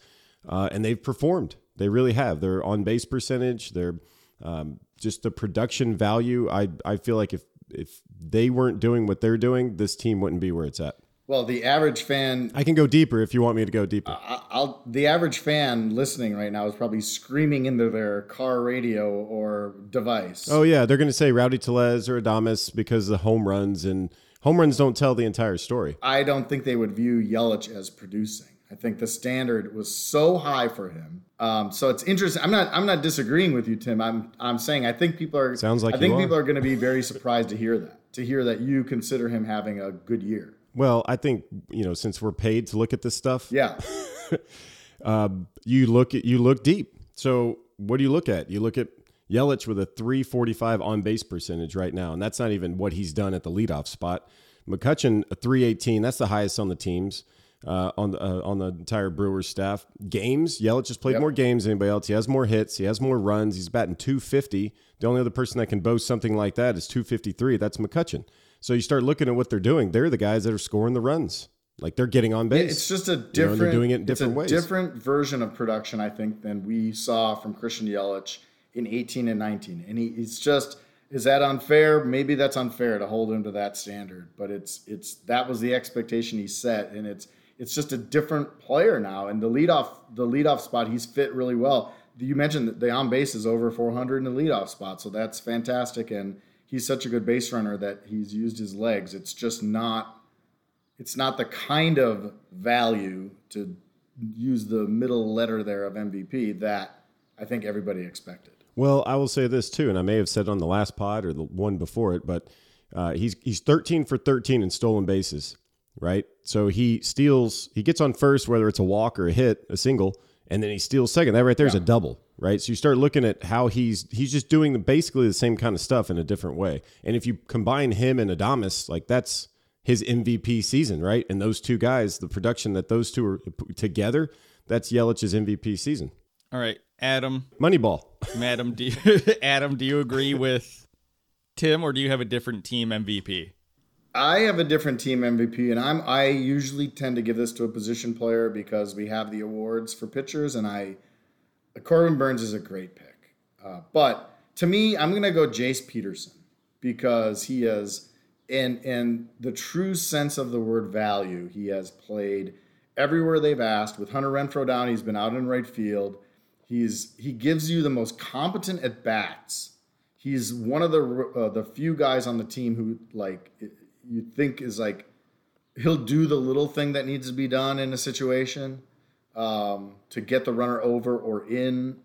And they've performed. They really have. Their on base percentage, their just the production value. I feel like if they weren't doing what they're doing, this team wouldn't be where it's at. Well, the average fan. I can go deeper if you want me to go deeper. The average fan listening right now is probably screaming into their car radio or device. Oh, yeah. They're going to say Rowdy Tellez or Adames because of the home runs. And home runs don't tell the entire story. I don't think they would view Yelich as producing. I think the standard was so high for him. So it's interesting. I'm not disagreeing with you, Tim. I'm saying I think people are. Sounds like I think people are going to be very surprised to hear that you consider him having a good year. Well, I think, you know, since we're paid to look at this stuff, yeah, you look deep. So what do you look at? You look at Yelich with a 345 on base percentage right now. And that's not even what he's done at the leadoff spot. McCutchen, a 318. That's the highest on the teams, on the entire Brewers staff. Games. Yelich has played more games than anybody else. He has more hits. He has more runs. He's batting 250. The only other person that can boast something like that is 253. That's McCutchen. So you start looking at what they're doing. They're the guys that are scoring the runs. Like they're getting on base. It's just a different, they're doing it in different ways. Different version of production, I think, than we saw from Christian Yelich in 18 and 19. And it's just, is that unfair? Maybe that's unfair to hold him to that standard, but it's that was the expectation he set, and it's just a different player now. And the leadoff spot, he's fit really well. You mentioned that the on base is over 400 in the leadoff spot, so that's fantastic. And he's such a good base runner that he's used his legs. It's just not, it's not the kind of value, to use the middle letter there of MVP, that I think everybody expected. Well, I will say this too, and I may have said it on the last pod or the one before it, but he's 13 for 13 in stolen bases, right? So he gets on first, whether it's a walk or a hit, a single, and then he steals second. That right there is a double. Right. So you start looking at how he's just doing basically the same kind of stuff in a different way. And if you combine him and Adames, like that's his MVP season. Right. And those two guys, the production that those two are together, that's Yelich's MVP season. All right. Adam. Moneyball. Adam, do you agree with Tim, or do you have a different team MVP? I have a different team MVP, and I usually tend to give this to a position player because we have the awards for pitchers, and Corbin Burnes is a great pick. But to me, I'm going to go Jace Peterson because he has, in the true sense of the word value, he has played everywhere they've asked. With Hunter Renfroe down, he's been out in right field. He gives you the most competent at-bats. He's one of the few guys on the team who, like, you think is like, he'll do the little thing that needs to be done in a situation. To get the runner over or in.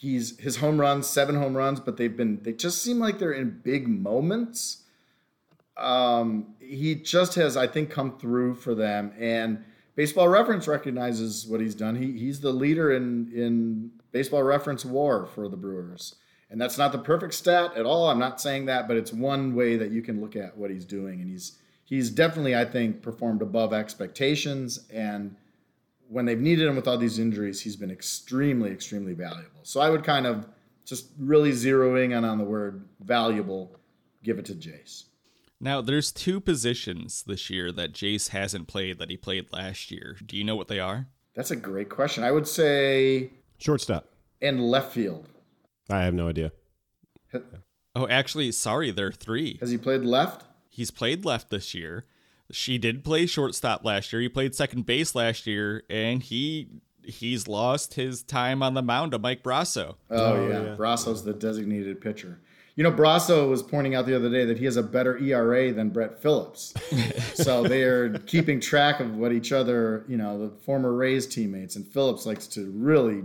He's his home runs, 7 home runs, but they just seem like they're in big moments. He just has, I think, come through for them, and Baseball Reference recognizes what he's done. He's the leader in Baseball Reference WAR for the Brewers, and that's not the perfect stat at all. I'm not saying that, but it's one way that you can look at what he's doing, and he's definitely, I think, performed above expectations, and when they've needed him with all these injuries, he's been extremely, extremely valuable. So I would kind of just really zeroing in on the word valuable, give it to Jace. Now, there's 2 positions this year that Jace hasn't played that he played last year. Do you know what they are? That's a great question. I would say... shortstop. And left field. I have no idea. Oh, actually, sorry, there are 3. Has he played left? He's played left this year. She did play shortstop last year. He played second base last year, and he's lost his time on the mound to Mike Brasso. Oh, yeah. Brasso's the designated pitcher. You know, Brasso was pointing out the other day that he has a better ERA than Brett Phillips. So they're keeping track of what each other, you know, the former Rays teammates, and Phillips likes to really,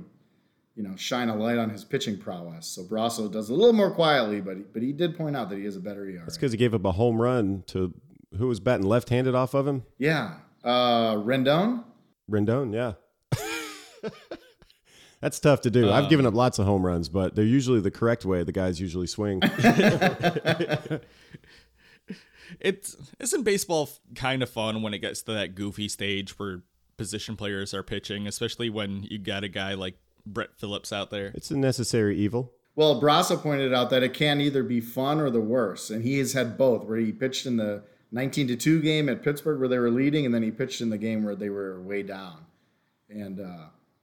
you know, shine a light on his pitching prowess. So Brasso does a little more quietly, but he did point out that he has a better ERA. That's because he gave up a home run to... who was batting left-handed off of him? Yeah. Rendon? Rendon, yeah. That's tough to do. I've given up lots of home runs, but they're usually the correct way. The guys usually swing. Isn't baseball kind of fun when it gets to that goofy stage where position players are pitching, especially when you got a guy like Brett Phillips out there? It's a necessary evil. Well, Brasso pointed out that it can either be fun or the worst, and he has had both, where he pitched in the 19-2 game at Pittsburgh where they were leading, and then he pitched in the game where they were way down. And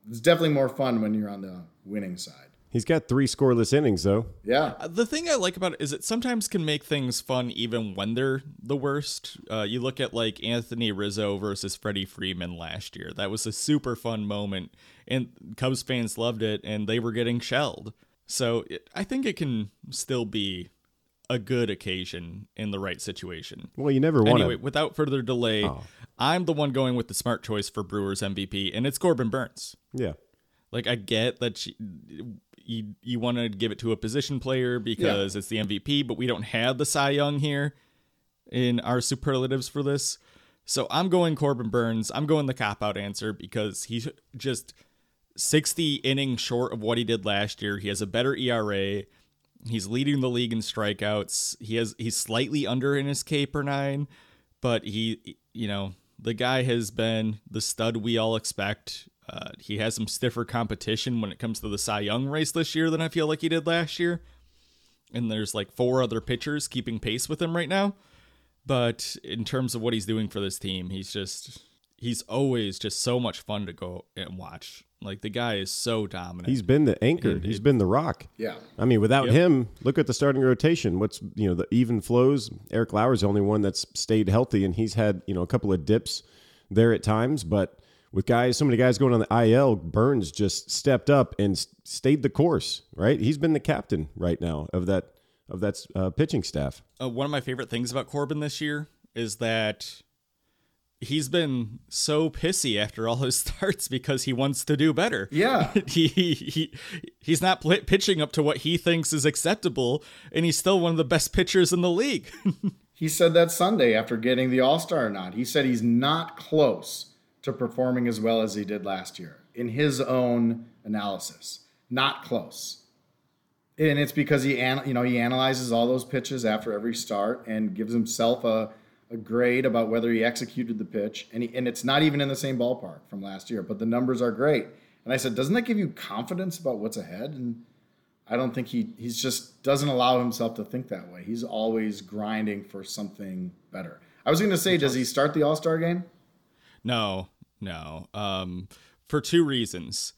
it's definitely more fun when you're on the winning side. He's got 3 scoreless innings, though. Yeah. The thing I like about it is it sometimes can make things fun even when they're the worst. You look at, like, Anthony Rizzo versus Freddie Freeman last year. That was a super fun moment, and Cubs fans loved it, and they were getting shelled. So I think it can still be a good occasion in the right situation. Well, you never want to. Anyway, without further delay, I'm the one going with the smart choice for Brewers MVP, and it's Corbin Burnes. Yeah. Like, I get that you want to give it to a position player because it's the MVP, but we don't have the Cy Young here in our superlatives for this. So I'm going Corbin Burnes. I'm going the cop-out answer because he's just 60 innings short of what he did last year. He has a better ERA. He's leading the league in strikeouts. He's slightly under in his K per 9, but the guy has been the stud we all expect. He has some stiffer competition when it comes to the Cy Young race this year than I feel like he did last year. And there's like 4 other pitchers keeping pace with him right now. But in terms of what he's doing for this team, he's always just so much fun to go and watch. Like, the guy is so dominant. He's been the anchor. He's been the rock. Yeah. I mean, without him, look at the starting rotation. What's, the even flows. Eric Lauer's the only one that's stayed healthy, and he's had, a couple of dips there at times. But with so many guys going on the IL, Burnes just stepped up and stayed the course, right? He's been the captain right now of that pitching staff. One of my favorite things about Corbin this year is that he's been so pissy after all his starts because he wants to do better. Yeah. He's not pitching up to what he thinks is acceptable, and he's still one of the best pitchers in the league. He said that Sunday after getting the All-Star nod. He said he's not close to performing as well as he did last year in his own analysis. Not close. And it's because he analyzes all those pitches after every start and gives himself a grade about whether he executed the pitch, and it's not even in the same ballpark from last year, but the numbers are great. And I said, doesn't that give you confidence about what's ahead? And I don't think he's just doesn't allow himself to think that way. He's always grinding for something better. I was going to say, does he start the All-Star game? No. For 2 reasons.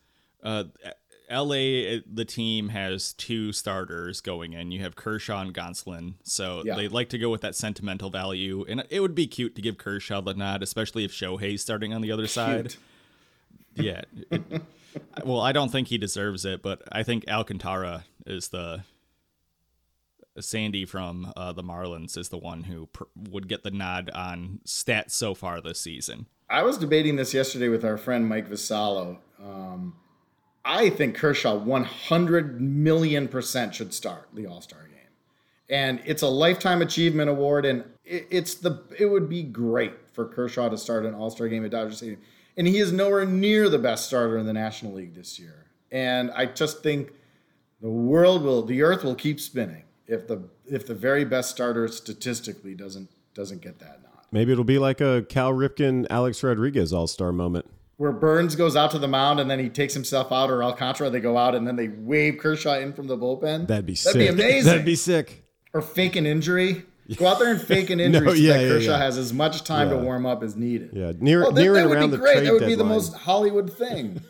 LA, the team has 2 starters going in. You have Kershaw and Gonsolin, so they like to go with that sentimental value, and it would be cute to give Kershaw the nod, especially if Shohei's starting on the other side. Yeah. Well, I don't think he deserves it, but I think Alcantara is the Sandy from the Marlins is the one who would get the nod on stats so far this season. I was debating this yesterday with our friend Mike Vassallo. I think Kershaw 100,000,000% should start the All-Star game. And it's a Lifetime Achievement Award, and it would be great for Kershaw to start an All-Star game at Dodger Stadium. And he is nowhere near the best starter in the National League this year. And I just think the earth will keep spinning if the very best starter statistically doesn't get that nod. Maybe it'll be like a Cal Ripken, Alex Rodriguez All-Star moment, where Burnes goes out to the mound and then he takes himself out, or Alcantara, they go out and then they wave Kershaw in from the bullpen. That'd be sick. That'd be amazing. That'd be sick. Or fake an injury. Go out there and fake an injury so that Kershaw has as much time to warm up as needed. Yeah, near and around the trade deadline. That would be the most Hollywood thing.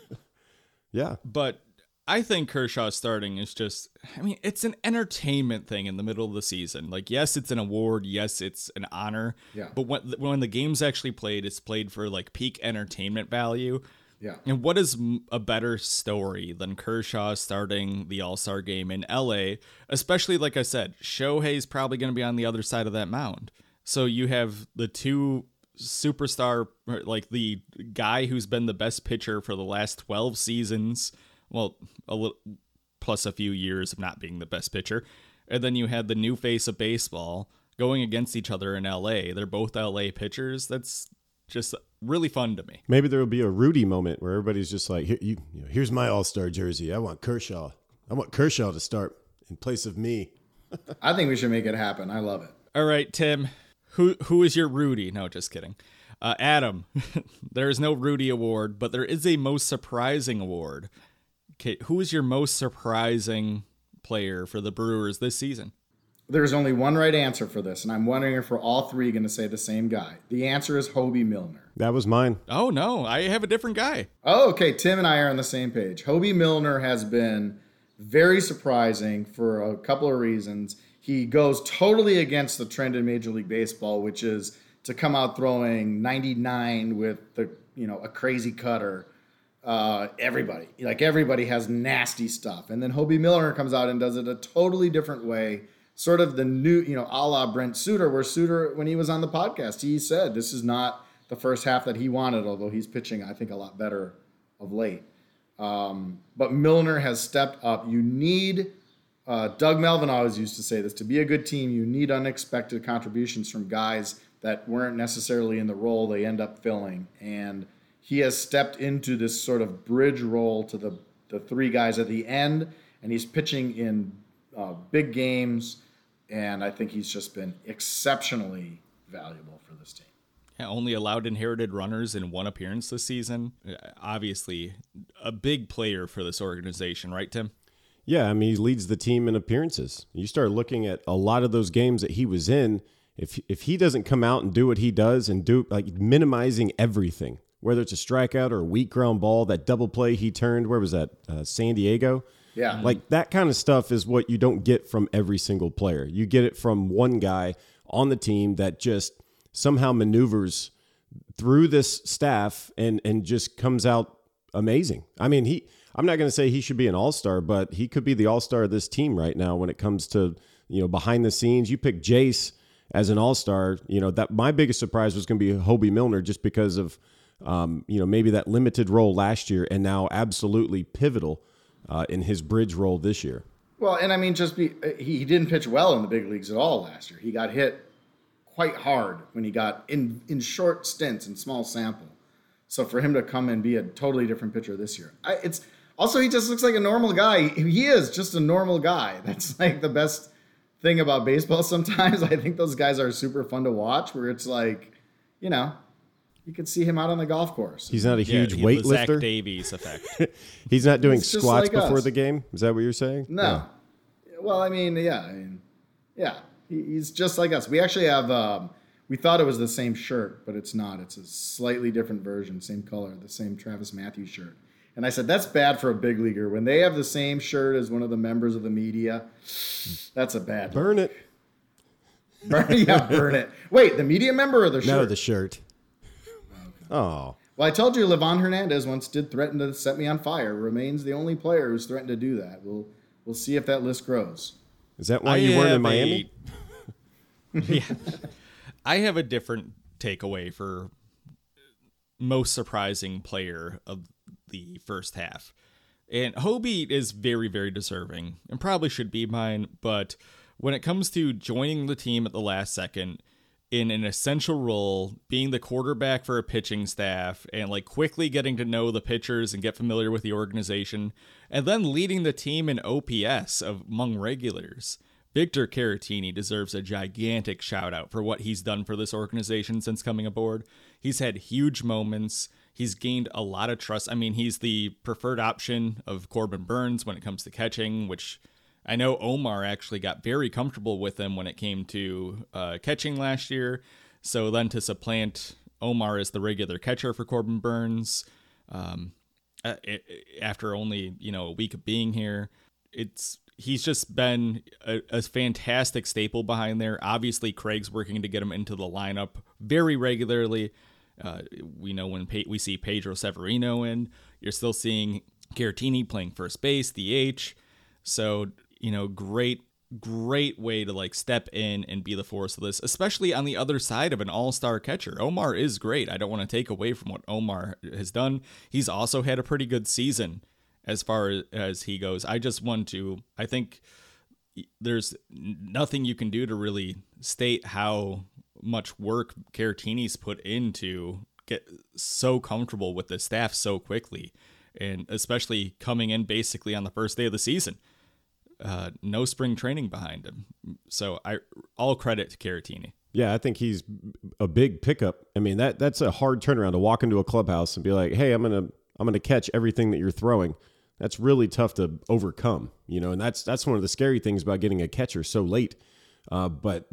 Yeah. But I think Kershaw starting is just, I mean, it's an entertainment thing in the middle of the season. Like, yes, it's an award. Yes, it's an honor. Yeah. But when the game's actually played, it's played for, like, peak entertainment value. Yeah. And what is a better story than Kershaw starting the All-Star game in LA? Especially, like I said, Shohei's probably going to be on the other side of that mound. So you have the two superstar, like the guy who's been the best pitcher for the last 12 seasons. Well, plus a few years of not being the best pitcher. And then you had the new face of baseball going against each other in LA. They're both LA pitchers. That's just really fun to me. Maybe there will be a Rudy moment where everybody's just like, here's my All-Star jersey. I want Kershaw to start in place of me. I think we should make it happen. I love it. All right, Tim, who is your Rudy? No, just kidding. Adam, there is no Rudy award, but there is a most surprising award. Okay, who is your most surprising player for the Brewers this season? There's only one right answer for this, and I'm wondering if we're all three going to say the same guy. The answer is Hobie Milner. That was mine. Oh, no. I have a different guy. Oh, okay. Tim and I are on the same page. Hobie Milner has been very surprising for a couple of reasons. He goes totally against the trend in Major League Baseball, which is to come out throwing 99 with a crazy cutter. Everybody has nasty stuff. And then Hobie Milner comes out and does it a totally different way. Sort of the new, a la Brent Suter, where Suter, when he was on the podcast, he said this is not the first half that he wanted, although he's pitching, I think, a lot better of late. But Milner has stepped up. You need, Doug Melvin always used to say this, to be a good team, you need unexpected contributions from guys that weren't necessarily in the role they end up filling. And he has stepped into this sort of bridge role to the three guys at the end, and he's pitching in big games, and I think he's just been exceptionally valuable for this team. Yeah, only allowed inherited runners in one appearance this season. Obviously, a big player for this organization, right, Tim? Yeah, I mean, he leads the team in appearances. You start looking at a lot of those games that he was in. If he doesn't come out and do what he does and do, like, minimizing everything, whether it's a strikeout or a weak ground ball, that double play he turned, where was that? San Diego? Yeah. Like, that kind of stuff is what you don't get from every single player. You get it from one guy on the team that just somehow maneuvers through this staff and just comes out amazing. I mean, I'm not going to say he should be an all-star, but he could be the all-star of this team right now when it comes to, behind the scenes. You pick Jace as an all-star, that my biggest surprise was going to be Hobie Milner, just because of, maybe that limited role last year and now absolutely pivotal in his bridge role this year. Well, and I mean, he didn't pitch well in the big leagues at all last year. He got hit quite hard when he got in short stints and small sample. So for him to come and be a totally different pitcher this year, it's also, he just looks like a normal guy. He is just a normal guy. That's like the best thing about baseball sometimes. I think those guys are super fun to watch, where it's like, you can see him out on the golf course. He's not a huge weightlifter. Zach Davies effect. He's not doing squats like before the game. Is that what you're saying? No. Yeah. Well, I mean, yeah. He's just like us. We actually have. We thought it was the same shirt, but it's not. It's a slightly different version, same color, the same Travis Matthews shirt. And I said, that's bad for a big leaguer when they have the same shirt as one of the members of the media. That's a bad. Burn look. It. Burn it. Wait, the media member or the shirt? No, the shirt. Oh. Well, I told you Livan Hernandez once did threaten to set me on fire. Remains the only player who's threatened to do that. We'll see if that list grows. Is that why you weren't in Miami? Yeah. I have a different takeaway for most surprising player of the first half. And Hobie is very, very deserving and probably should be mine. But when it comes to joining the team at the last second in an essential role, being the quarterback for a pitching staff and like quickly getting to know the pitchers and get familiar with the organization and then leading the team in OPS among regulars, Victor Caratini deserves a gigantic shout out for what he's done for this organization since coming aboard. He's had huge moments. He's gained a lot of trust. I mean, he's the preferred option of Corbin Burnes when it comes to catching, which I know Omar actually got very comfortable with him when it came to catching last year. So then to supplant Omar as the regular catcher for Corbin Burnes after only, a week of being here, he's just been a fantastic staple behind there. Obviously, Craig's working to get him into the lineup very regularly. We know when we see Pedro Severino in, you're still seeing Caratini playing first base, DH. So, great way to like step in and be the force of this, especially on the other side of an all-star catcher. Omar is great. I don't want to take away from what Omar has done. He's also had a pretty good season as far as he goes. I think there's nothing you can do to really state how much work Caratini's put into get so comfortable with the staff so quickly, and especially coming in basically on the first day of the season, no spring training behind him. So all credit to Caratini. Yeah, I think he's a big pickup. I mean, that's a hard turnaround to walk into a clubhouse and be like, hey, I'm going to catch everything that you're throwing. That's really tough to overcome, and that's one of the scary things about getting a catcher so late. But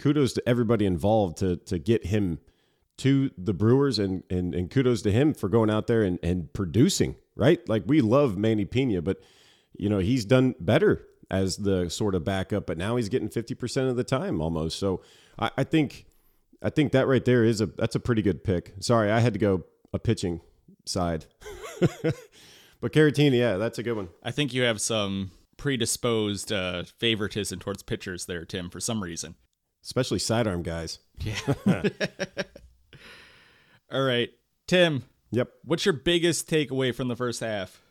kudos to everybody involved to get him to the Brewers, and kudos to him for going out there and producing, right? Like, we love Manny Pina, but he's done better as the sort of backup, but now he's getting 50% of the time almost. So I think that right there is that's a pretty good pick. Sorry, I had to go a pitching side. But Caratini, yeah, that's a good one. I think you have some predisposed favoritism towards pitchers there, Tim, for some reason. Especially sidearm guys. Yeah. All right, Tim. Yep. What's your biggest takeaway from the first half?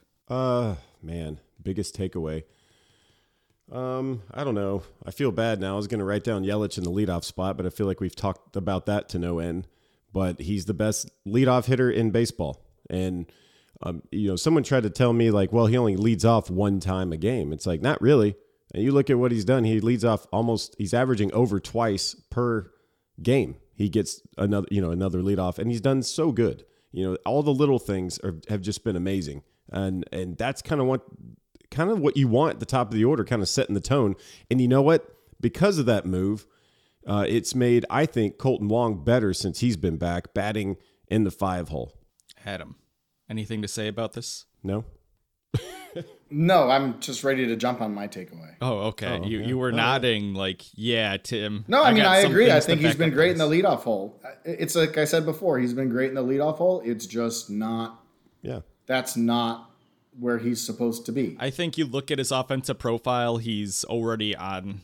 Biggest takeaway. I don't know. I feel bad now. I was going to write down Yelich in the leadoff spot, but I feel like we've talked about that to no end. But he's the best leadoff hitter in baseball. And, someone tried to tell me like, well, he only leads off one time a game. It's like, not really. And you look at what he's done. He leads off he's averaging over twice per game. He gets another leadoff, and he's done so good. All the little things have just been amazing. And that's kind of what you want at the top of the order, kind of setting the tone. And you know what? Because of that move, it's made, I think, Colton Wong better since he's been back batting in the 5 hole. Adam, anything to say about this? No. No, I'm just ready to jump on my takeaway. Oh, okay. You were nodding like, yeah, Tim. No, I mean, I agree. I think he's been great in the leadoff hole. It's like I said before, he's been great in the leadoff hole. It's just not. Yeah. That's not where he's supposed to be. I think you look at his offensive profile, he's already on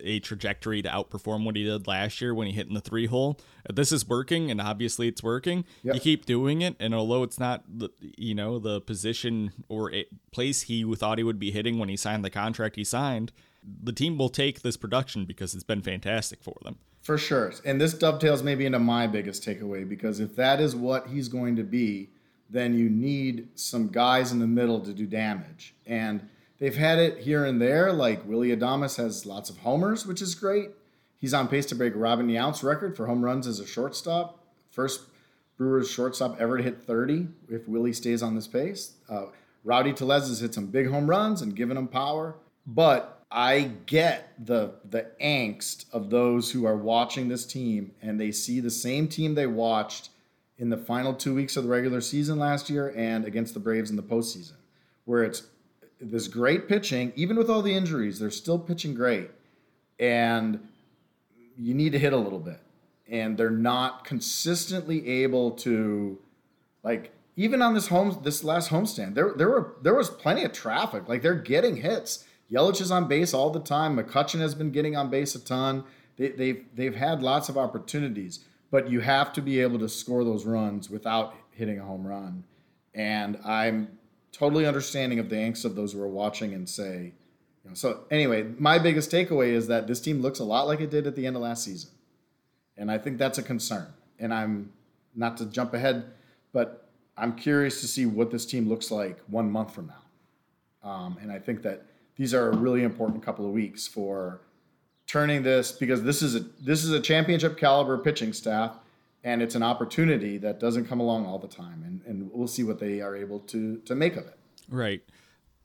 a trajectory to outperform what he did last year when he hit in the 3 hole. This is working, and obviously it's working. Yep. You keep doing it, and although it's not the position or place he thought he would be hitting when he signed the contract he signed, the team will take this production because it's been fantastic for them. For sure. And this dovetails maybe into my biggest takeaway, because if that is what he's going to be, then you need some guys in the middle to do damage. And they've had it here and there, like Willy Adames has lots of homers, which is great. He's on pace to break Robin Yount's record for home runs as a shortstop. First Brewers shortstop ever to hit 30 if Willy stays on this pace. Rowdy Tellez has hit some big home runs and given him power. But I get the angst of those who are watching this team, and they see the same team they watched in the final 2 weeks of the regular season last year and against the Braves in the postseason, where it's this great pitching. Even with all the injuries, they're still pitching great, and you need to hit a little bit. And they're not consistently able to, like, even on this last homestand, there was plenty of traffic. Like, they're getting hits. Yelich is on base all the time. McCutchen has been getting on base a ton. They've had lots of opportunities. But you have to be able to score those runs without hitting a home run. And I'm totally understanding of the angst of those who are watching and say, you know, so anyway, my biggest takeaway is that this team looks a lot like it did at the end of last season. And I think that's a concern. And I'm, not to jump ahead, but I'm curious to see what this team looks like 1 month from now. And I think that these are a really important couple of weeks for turning this, because this is a championship caliber pitching staff, and it's an opportunity that doesn't come along all the time. And we'll see what they are able to make of it. Right.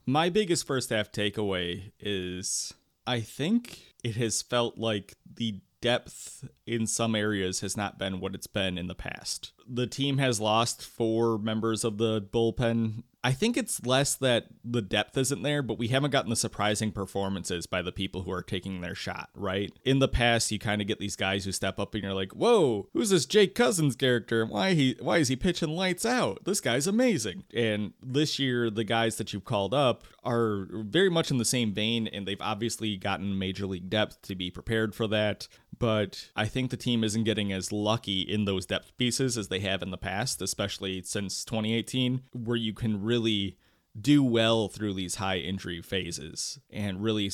My biggest first half takeaway is I think it has felt like the depth in some areas has not been what it's been in the past. The team has lost 4 members of the bullpen. I think it's less that the depth isn't there, but we haven't gotten the surprising performances by the people who are taking their shot, right? In the past, you kind of get these guys who step up and you're like, whoa, who's this Jake Cousins character? Why is he pitching lights out? This guy's amazing. And this year, the guys that you've called up are very much in the same vein, and they've obviously gotten major league depth to be prepared for that. But I think the team isn't getting as lucky in those depth pieces as they have in the past, especially since 2018, where you can really do well through these high injury phases and really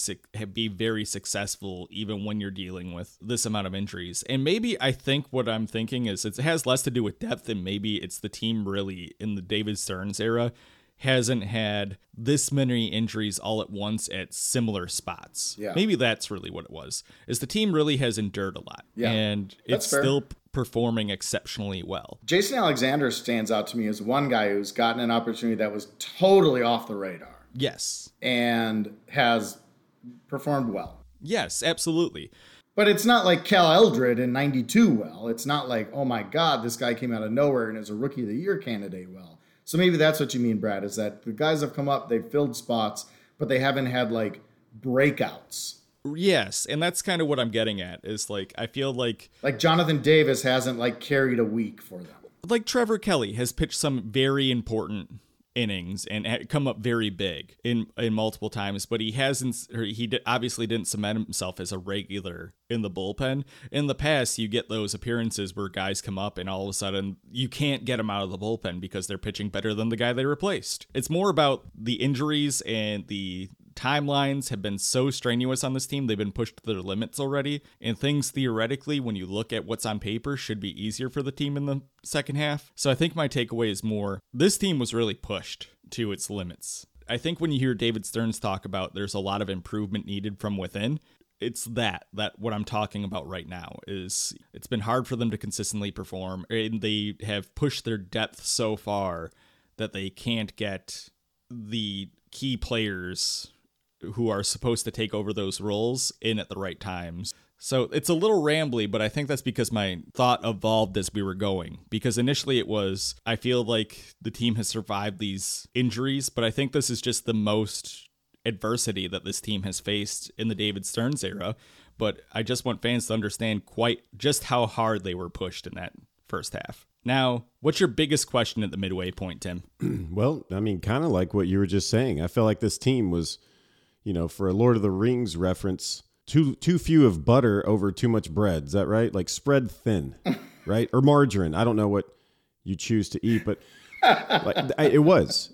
be very successful even when you're dealing with this amount of injuries. And maybe I think what I'm thinking is it has less to do with depth, and maybe it's the team really in the David Stearns era hasn't had this many injuries all at once at similar spots. Yeah. Maybe that's really what it was, is the team really has endured a lot. Yeah. And that's fair. Still performing exceptionally well. Jason Alexander stands out to me as one guy who's gotten an opportunity that was totally off the radar. Yes. And has performed well. Yes, absolutely. But it's not like Cal Eldred in 92 well. It's not like, oh my God, this guy came out of nowhere and is a Rookie of the Year candidate well. So maybe that's what you mean, Brad, is that the guys have come up, they've filled spots, but they haven't had, like, breakouts. Yes, and that's kind of what I'm getting at, is, like, I feel like... Like, Jonathan Davis hasn't, like, carried a week for them. Like, Trevor Kelly has pitched some very important innings and come up very big in multiple times, but he hasn't, or obviously didn't cement himself as a regular in the bullpen. In the past, you get those appearances where guys come up and all of a sudden you can't get them out of the bullpen because they're pitching better than the guy they replaced. It's more about the injuries, and the timelines have been so strenuous on this team. They've been pushed to their limits already, and things theoretically, when you look at what's on paper, should be easier for the team in the second half. So I think my takeaway is more, this team was really pushed to its limits. I think when you hear David Stearns talk about there's a lot of improvement needed from within, it's that what I'm talking about right now is it's been hard for them to consistently perform, and they have pushed their depth so far that they can't get the key players who are supposed to take over those roles in at the right times. So it's a little rambly, but I think that's because my thought evolved as we were going. Because initially it was, I feel like the team has survived these injuries, but I think this is just the most adversity that this team has faced in the David Stearns era. But I just want fans to understand quite just how hard they were pushed in that first half. Now, what's your biggest question at the midway point, Tim? Well, I mean, kind of like what you were just saying. I feel like this team was... You know, for a Lord of the Rings reference, too few of butter over too much bread. Is that right? Like spread thin, right? Or margarine. I don't know what you choose to eat, but like, it was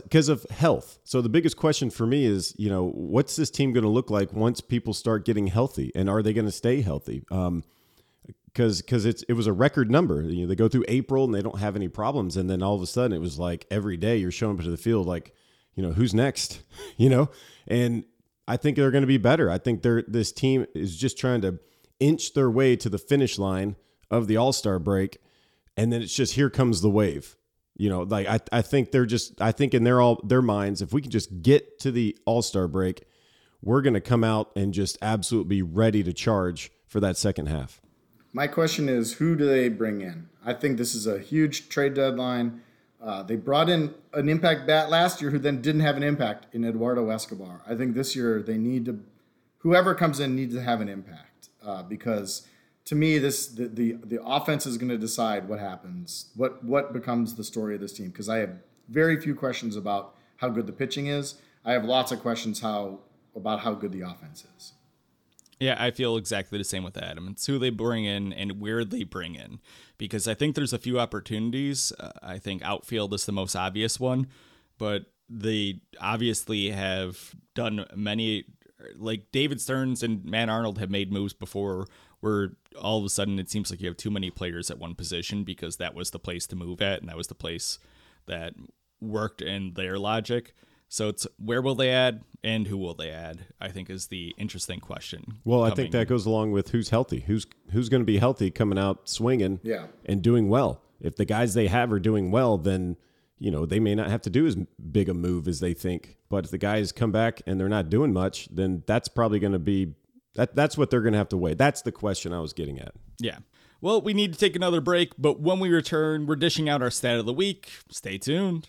because of health. So the biggest question for me is, you know, what's this team going to look like once people start getting healthy, and are they going to stay healthy? Because it was a record number. You know, they go through April and they don't have any problems, and then all of a sudden it was like every day you're showing up to the field like, you know, who's next, you know? And I think they're going to be better. I think this team is just trying to inch their way to the finish line of the All-Star break. And then it's just, here comes the wave. You know, like I think they're just, I think in their minds, if we can just get to the All-Star break, we're going to come out and just absolutely be ready to charge for that second half. My question is, who do they bring in? I think this is a huge trade deadline. They brought in an impact bat last year who then didn't have an impact in Eduardo Escobar. I think this year they need to, whoever comes in needs to have an impact because to me, the offense is going to decide what happens, what becomes the story of this team, because I have very few questions about how good the pitching is. I have lots of questions about how good the offense is. Yeah, I feel exactly the same with Adam. It's who they bring in and where they bring in, because I think there's a few opportunities. I think outfield is the most obvious one, but they obviously have done many, like David Stearns and Matt Arnold have made moves before where all of a sudden it seems like you have too many players at one position because that was the place to move at and that was the place that worked in their logic. So it's where will they add and who will they add, I think, is the interesting question. Well, I think that goes along with who's healthy, who's going to be healthy coming out swinging and doing well. If the guys they have are doing well, then, you know, they may not have to do as big a move as they think. But if the guys come back and they're not doing much, then that's probably going to be that's what they're going to have to weigh. That's the question I was getting at. Yeah. Well, we need to take another break, but when we return, we're dishing out our stat of the week. Stay tuned.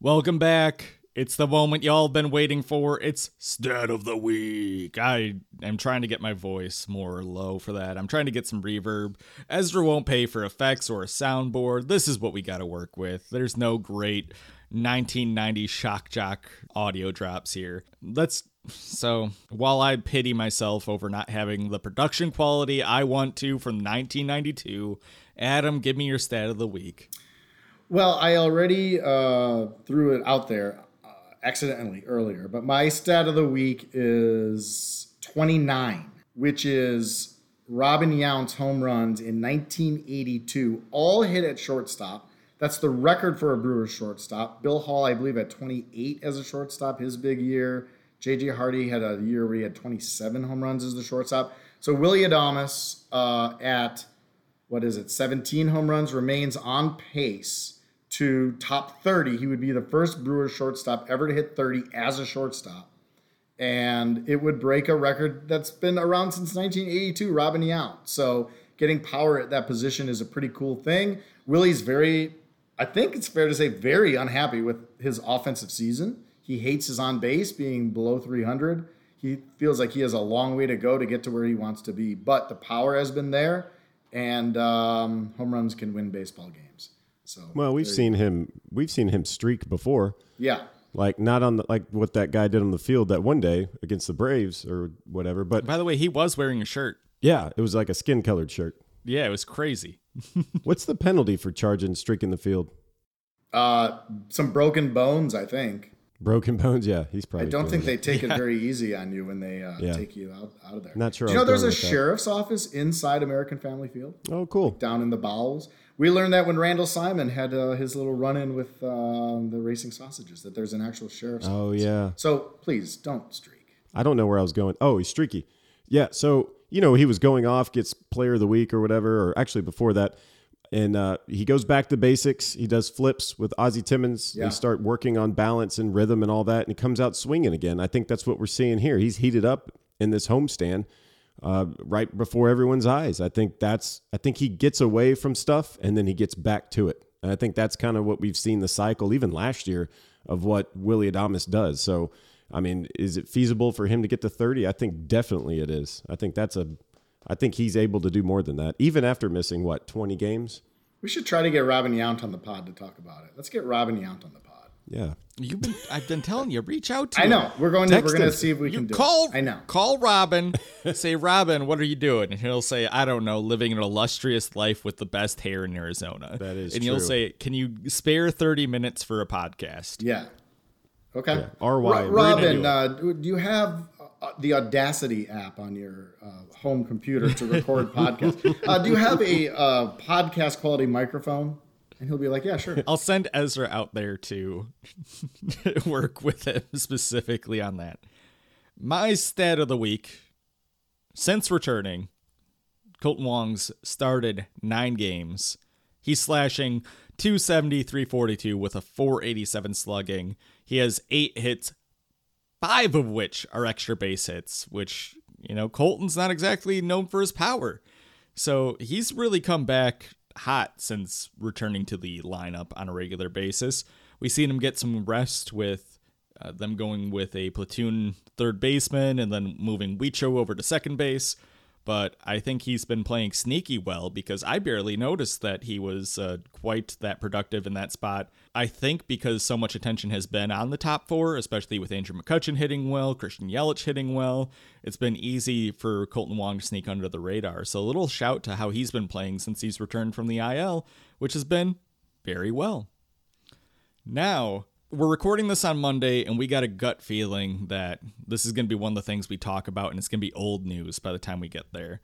Welcome back. It's the moment y'all been waiting for. It's Stat of the Week. I am trying to get my voice more low for that. I'm trying to get some reverb. Ezra won't pay for effects or a soundboard. This is what we got to work with. There's no great 1990 shock jock audio drops here. So while I pity myself over not having the production quality I want to from 1992, Adam, give me your Stat of the Week. Well, I already threw it out there accidentally earlier, but my stat of the week is 29, which is Robin Yount's home runs in 1982, all hit at shortstop. That's the record for a Brewers shortstop. Bill Hall, I believe, had 28 as a shortstop his big year. J.J. Hardy had a year where he had 27 home runs as the shortstop. So Willy Adames at, 17 home runs, remains on pace to top 30. He would be the first Brewers shortstop ever to hit 30 as a shortstop. And it would break a record that's been around since 1982, Robin Yount. So getting power at that position is a pretty cool thing. Willie's very, I think it's fair to say, very unhappy with his offensive season. He hates his on base being below 300. He feels like he has a long way to go to get to where he wants to be. But the power has been there, and home runs can win baseball games. So, well, we've seen him streak before. Yeah. Like not on the, like what that guy did on the field that one day against the Braves or whatever. But by the way, he was wearing a shirt. Yeah. It was like a skin colored shirt. Yeah. It was crazy. What's the penalty for charging streaking the field? Some broken bones, I think. Broken bones. Yeah. He's probably, I don't think they take it very easy on you when they take you out of there. Not sure. Do you know, there's a sheriff's office inside American Family Field. Oh, cool. Down in the bowels. We learned that when Randall Simon had his little run-in with the Racing Sausages, that there's an actual sheriff's office. Oh, yeah. So, please, don't streak. I don't know where I was going. Oh, he's streaky. Yeah, so, you know, he was going off, gets player of the week or whatever, or actually before that, and he goes back to basics. He does flips with Ozzie Timmons. Yeah. They start working on balance and rhythm and all that, and he comes out swinging again. I think that's what we're seeing here. He's heated up in this homestand. Right before everyone's eyes. I think he gets away from stuff and then he gets back to it. And I think that's kind of what we've seen the cycle, even last year, of what Willy Adames does. So, I mean, is it feasible for him to get to 30? I think definitely it is. I think he's able to do more than that, even after missing, 20 games? We should try to get Robin Yount on the pod to talk about it. Let's get Robin Yount on the pod. Yeah. I've been telling you, reach out to him. I know. We're going to see if we can do it. I know. Call Robin, say, Robin, what are you doing? And he'll say, I don't know, living an illustrious life with the best hair in Arizona. That is true. And you'll say, can you spare 30 minutes for a podcast? Yeah. Okay. Yeah. Robin, do you have the Audacity app on your home computer to record podcasts? Do you have a podcast quality microphone? And he'll be like, yeah, sure. I'll send Ezra out there to work with him specifically on that. My stat of the week, since returning, Colton Wong's started 9 games. He's slashing .270/.342 with a .487 slugging. He has 8 hits, 5 of which are extra base hits, which, you know, Colton's not exactly known for his power. So he's really come back hot since returning to the lineup on a regular basis. We've seen him get some rest with them going with a platoon third baseman and then moving Weicho over to second base. But I think he's been playing sneaky well because I barely noticed that he was quite that productive in that spot. I think because so much attention has been on the top four, especially with Andrew McCutchen hitting well, Christian Yelich hitting well, it's been easy for Colton Wong to sneak under the radar. So a little shout to how he's been playing since he's returned from the IL, which has been very well. Now, we're recording this on Monday, and we got a gut feeling that this is going to be one of the things we talk about, and it's going to be old news by the time we get there.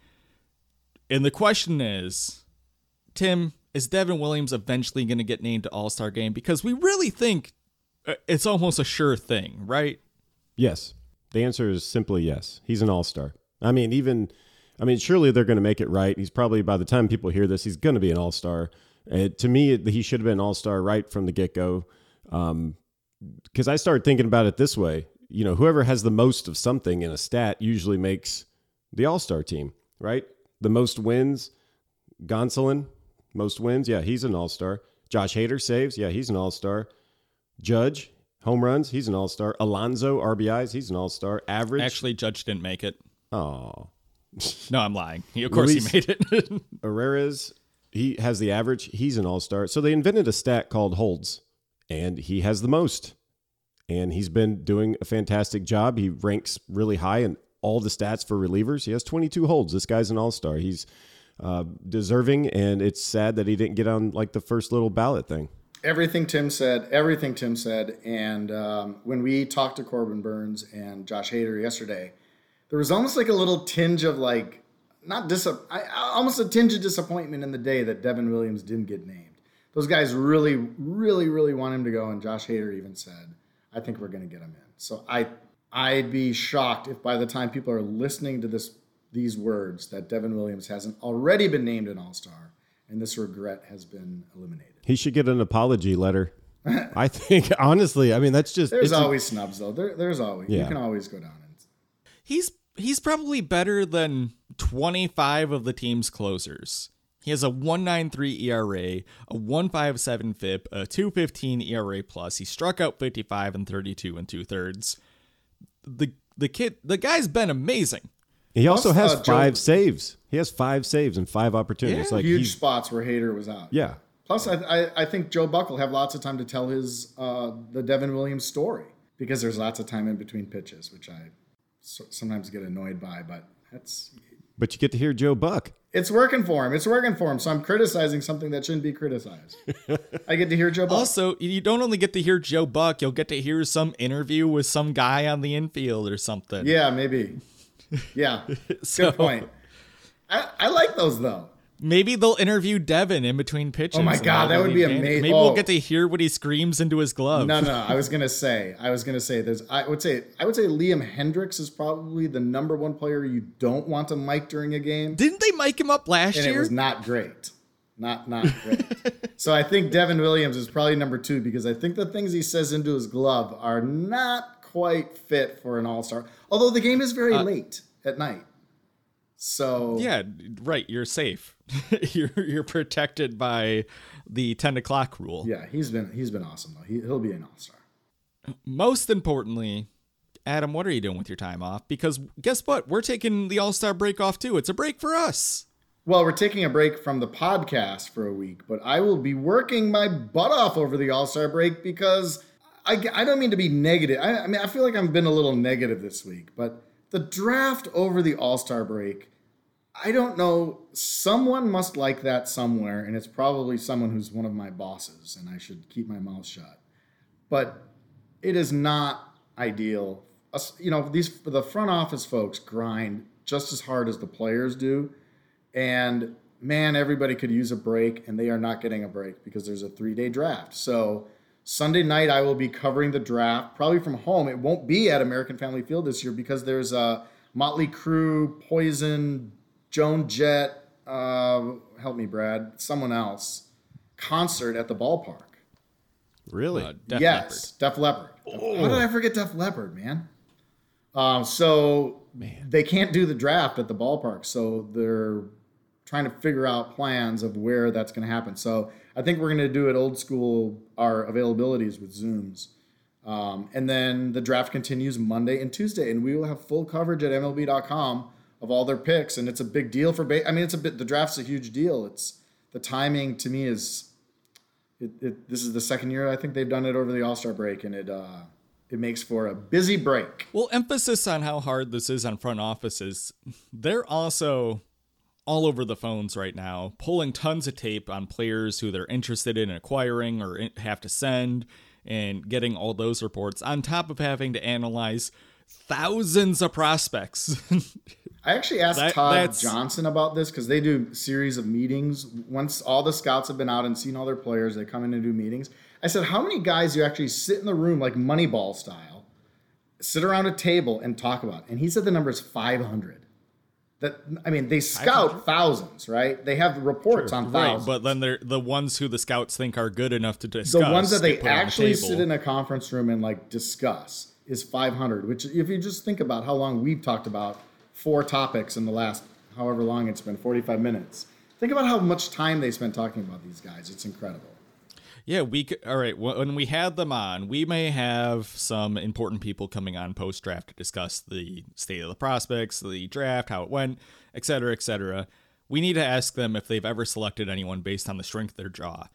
And the question is, Tim, is Devin Williams eventually going to get named to All-Star Game? Because we really think it's almost a sure thing, right? Yes. The answer is simply yes. He's an All-Star. I mean, surely they're going to make it right. He's probably, by the time people hear this, he's going to be an All-Star. To me, he should have been an All-Star right from the get-go. Because I started thinking about it this way, you know, whoever has the most of something in a stat usually makes the All-Star team, right? The most wins, Gonsolin, most wins. Yeah, he's an All-Star. Josh Hader saves. Yeah, he's an All-Star. Judge, home runs. He's an All-Star. Alonzo, RBIs. He's an All-Star. Average. Actually, Judge didn't make it. Oh, no, I'm lying. Of course he made it. Herrera's, he has the average. He's an All-Star. So they invented a stat called holds. And he has the most. And he's been doing a fantastic job. He ranks really high in all the stats for relievers. He has 22 holds. This guy's an all-star. He's deserving, and it's sad that he didn't get on like the first little ballot thing. Everything Tim said. And when we talked to Corbin Burnes and Josh Hader yesterday, there was almost like a little tinge of like, almost a tinge of disappointment in the day that Devin Williams didn't get named. Those guys really, really, really want him to go, and Josh Hader even said, I think we're going to get him in. So I'd be shocked if by the time people are listening to these words that Devin Williams hasn't already been named an All-Star, and this regret has been eliminated. He should get an apology letter. I think, honestly, I mean, that's just... There's always snubs, though. There's always. Yeah. You can always go down. He's probably better than 25 of the team's closers. He has a 1.93 ERA, a 1.57 FIP, a 2.15 ERA plus. He struck out 55 and 32 and 2/3. The guy's been amazing. He also has five saves. He has five saves and five opportunities. Yeah, like huge spots where Hader was out. Yeah. Plus, I think Joe Buck will have lots of time to tell his the Devin Williams story because there's lots of time in between pitches, which I sometimes get annoyed by, but that's. But you get to hear Joe Buck. It's working for him. So I'm criticizing something that shouldn't be criticized. I get to hear Joe Buck. Also, you don't only get to hear Joe Buck. You'll get to hear some interview with some guy on the infield or something. Yeah, maybe. Yeah. Good point. I like those, though. Maybe they'll interview Devin in between pitches. Oh, my God. That would be amazing. Maybe we'll get to hear what he screams into his glove. No. I was going to say I would say Liam Hendricks is probably the number one player you don't want to mic during a game. Didn't they mic him up last year? And it was not great. Not great. So I think Devin Williams is probably number two because I think the things he says into his glove are not quite fit for an all-star. Although the game is very late at night. So yeah, right. You're safe. you're protected by the 10 o'clock rule. Yeah, he's been awesome though. He'll be an all-star. Most importantly, Adam, what are you doing with your time off? Because guess what? We're taking the all-star break off too. It's a break for us. Well, we're taking a break from the podcast for a week, but I will be working my butt off over the all-star break because I don't mean to be negative. I mean, I feel like I've been a little negative this week, but the draft over the all-star break, I don't know. Someone must like that somewhere, and it's probably someone who's one of my bosses, and I should keep my mouth shut. But it is not ideal. You know, the front office folks grind just as hard as the players do, and man, everybody could use a break, and they are not getting a break because there's a 3-day draft. So Sunday night, I will be covering the draft, probably from home. It won't be at American Family Field this year because there's a Motley Crue, Poison, Joan Jett, help me, Brad, someone else, concert at the ballpark. Really? Yes, Def Leppard. Oh. How did I forget Def Leppard, man? So man. They can't do the draft at the ballpark, so they're trying to figure out plans of where that's going to happen. So I think we're going to do it old school, our availabilities with Zooms. And then the draft continues Monday and Tuesday, and we will have full coverage at MLB.com of all their picks. And it's a big deal for the draft's a huge deal. It's the timing to me is this is the second year I think they've done it over the All-Star break, and it makes for a busy break. Well, emphasis on how hard this is on front offices. They're also all over the phones right now, pulling tons of tape on players who they're interested in acquiring or have to send, and getting all those reports on top of having to analyze thousands of prospects. I actually asked Todd Johnson about this because they do a series of meetings. Once all the scouts have been out and seen all their players, they come in and do meetings. I said, how many guys do you actually sit in the room like Moneyball style, sit around a table and talk about? And he said the number is 500. They scout thousands, right? They have reports on thousands. Right, but then they're the ones who the scouts think are good enough to discuss. The ones that they actually sit in a conference room and like discuss is 500, which if you just think about how long we've talked about four topics in the last however long it's been, 45 minutes. Think about how much time they spent talking about these guys. It's incredible. Yeah, all right, when we had them on, we may have some important people coming on post-draft to discuss the state of the prospects, the draft, how it went, et cetera, et cetera. We need to ask them if they've ever selected anyone based on the strength of their jaw.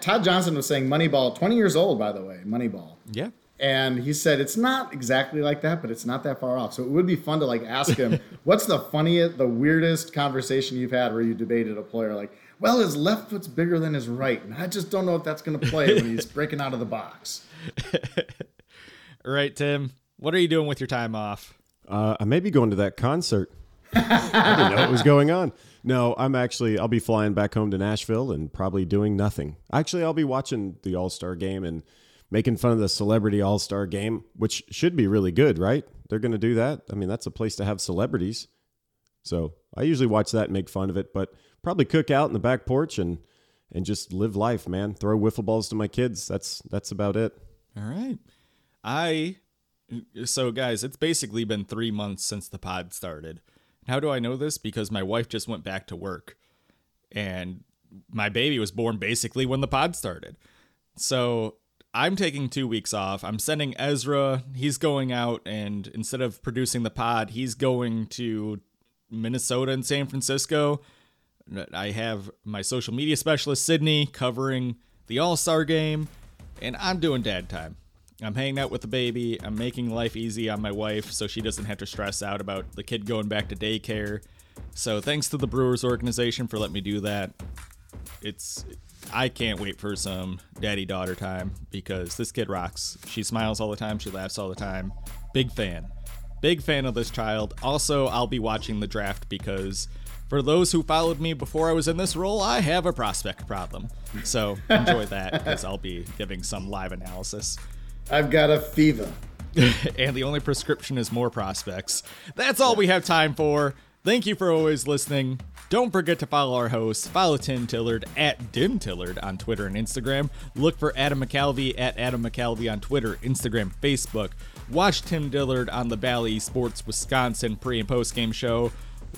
Todd Johnson was saying Moneyball, 20 years old, by the way, Moneyball. Yeah. And he said it's not exactly like that, but it's not that far off. So it would be fun to like ask him, what's the funniest, the weirdest conversation you've had where you debated a player like, well, his left foot's bigger than his right, and I just don't know if that's going to play when he's breaking out of the box. All right, Tim, what are you doing with your time off? I may be going to that concert. I didn't know what was going on. No, I'll be flying back home to Nashville and probably doing nothing. Actually, I'll be watching the All-Star game and making fun of the celebrity All-Star game, which should be really good, right? They're going to do that. I mean, that's a place to have celebrities. So I usually watch that and make fun of it, but probably cook out in the back porch and just live life, man. Throw wiffle balls to my kids. That's about it. All right. So guys, it's basically been 3 months since the pod started. How do I know this? Because my wife just went back to work and my baby was born basically when the pod started. So I'm taking 2 weeks off. I'm sending Ezra. He's going out and instead of producing the pod, he's going to Minnesota and San Francisco. I have my social media specialist, Sydney, covering the All-Star game, and I'm doing dad time. I'm hanging out with the baby. I'm making life easy on my wife so she doesn't have to stress out about the kid going back to daycare. So thanks to the Brewers organization for letting me do that. I can't wait for some daddy-daughter time because this kid rocks. She smiles all the time. She laughs all the time. Big fan. Big fan of this child. Also, I'll be watching the draft because for those who followed me before I was in this role, I have a prospect problem. So enjoy that because I'll be giving some live analysis. I've got a fever. And the only prescription is more prospects. That's all we have time for. Thank you for always listening. Don't forget to follow our hosts. Follow Tim Tillard at Dim Tillard on Twitter and Instagram. Look for Adam McAlvey at Adam McAlvey on Twitter, Instagram, Facebook. Watch Tim Tillard on the Valley Sports Wisconsin pre- and post-game show.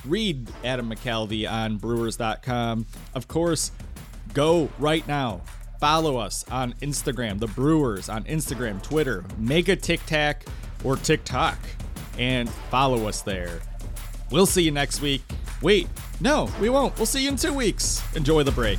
Read Adam McAlvey on Brewers.com. Of course, go right now. Follow us on Instagram, the Brewers, on Instagram, Twitter. Make a TikTok and follow us there. We'll see you next week. Wait, no, we won't. We'll see you in 2 weeks. Enjoy the break.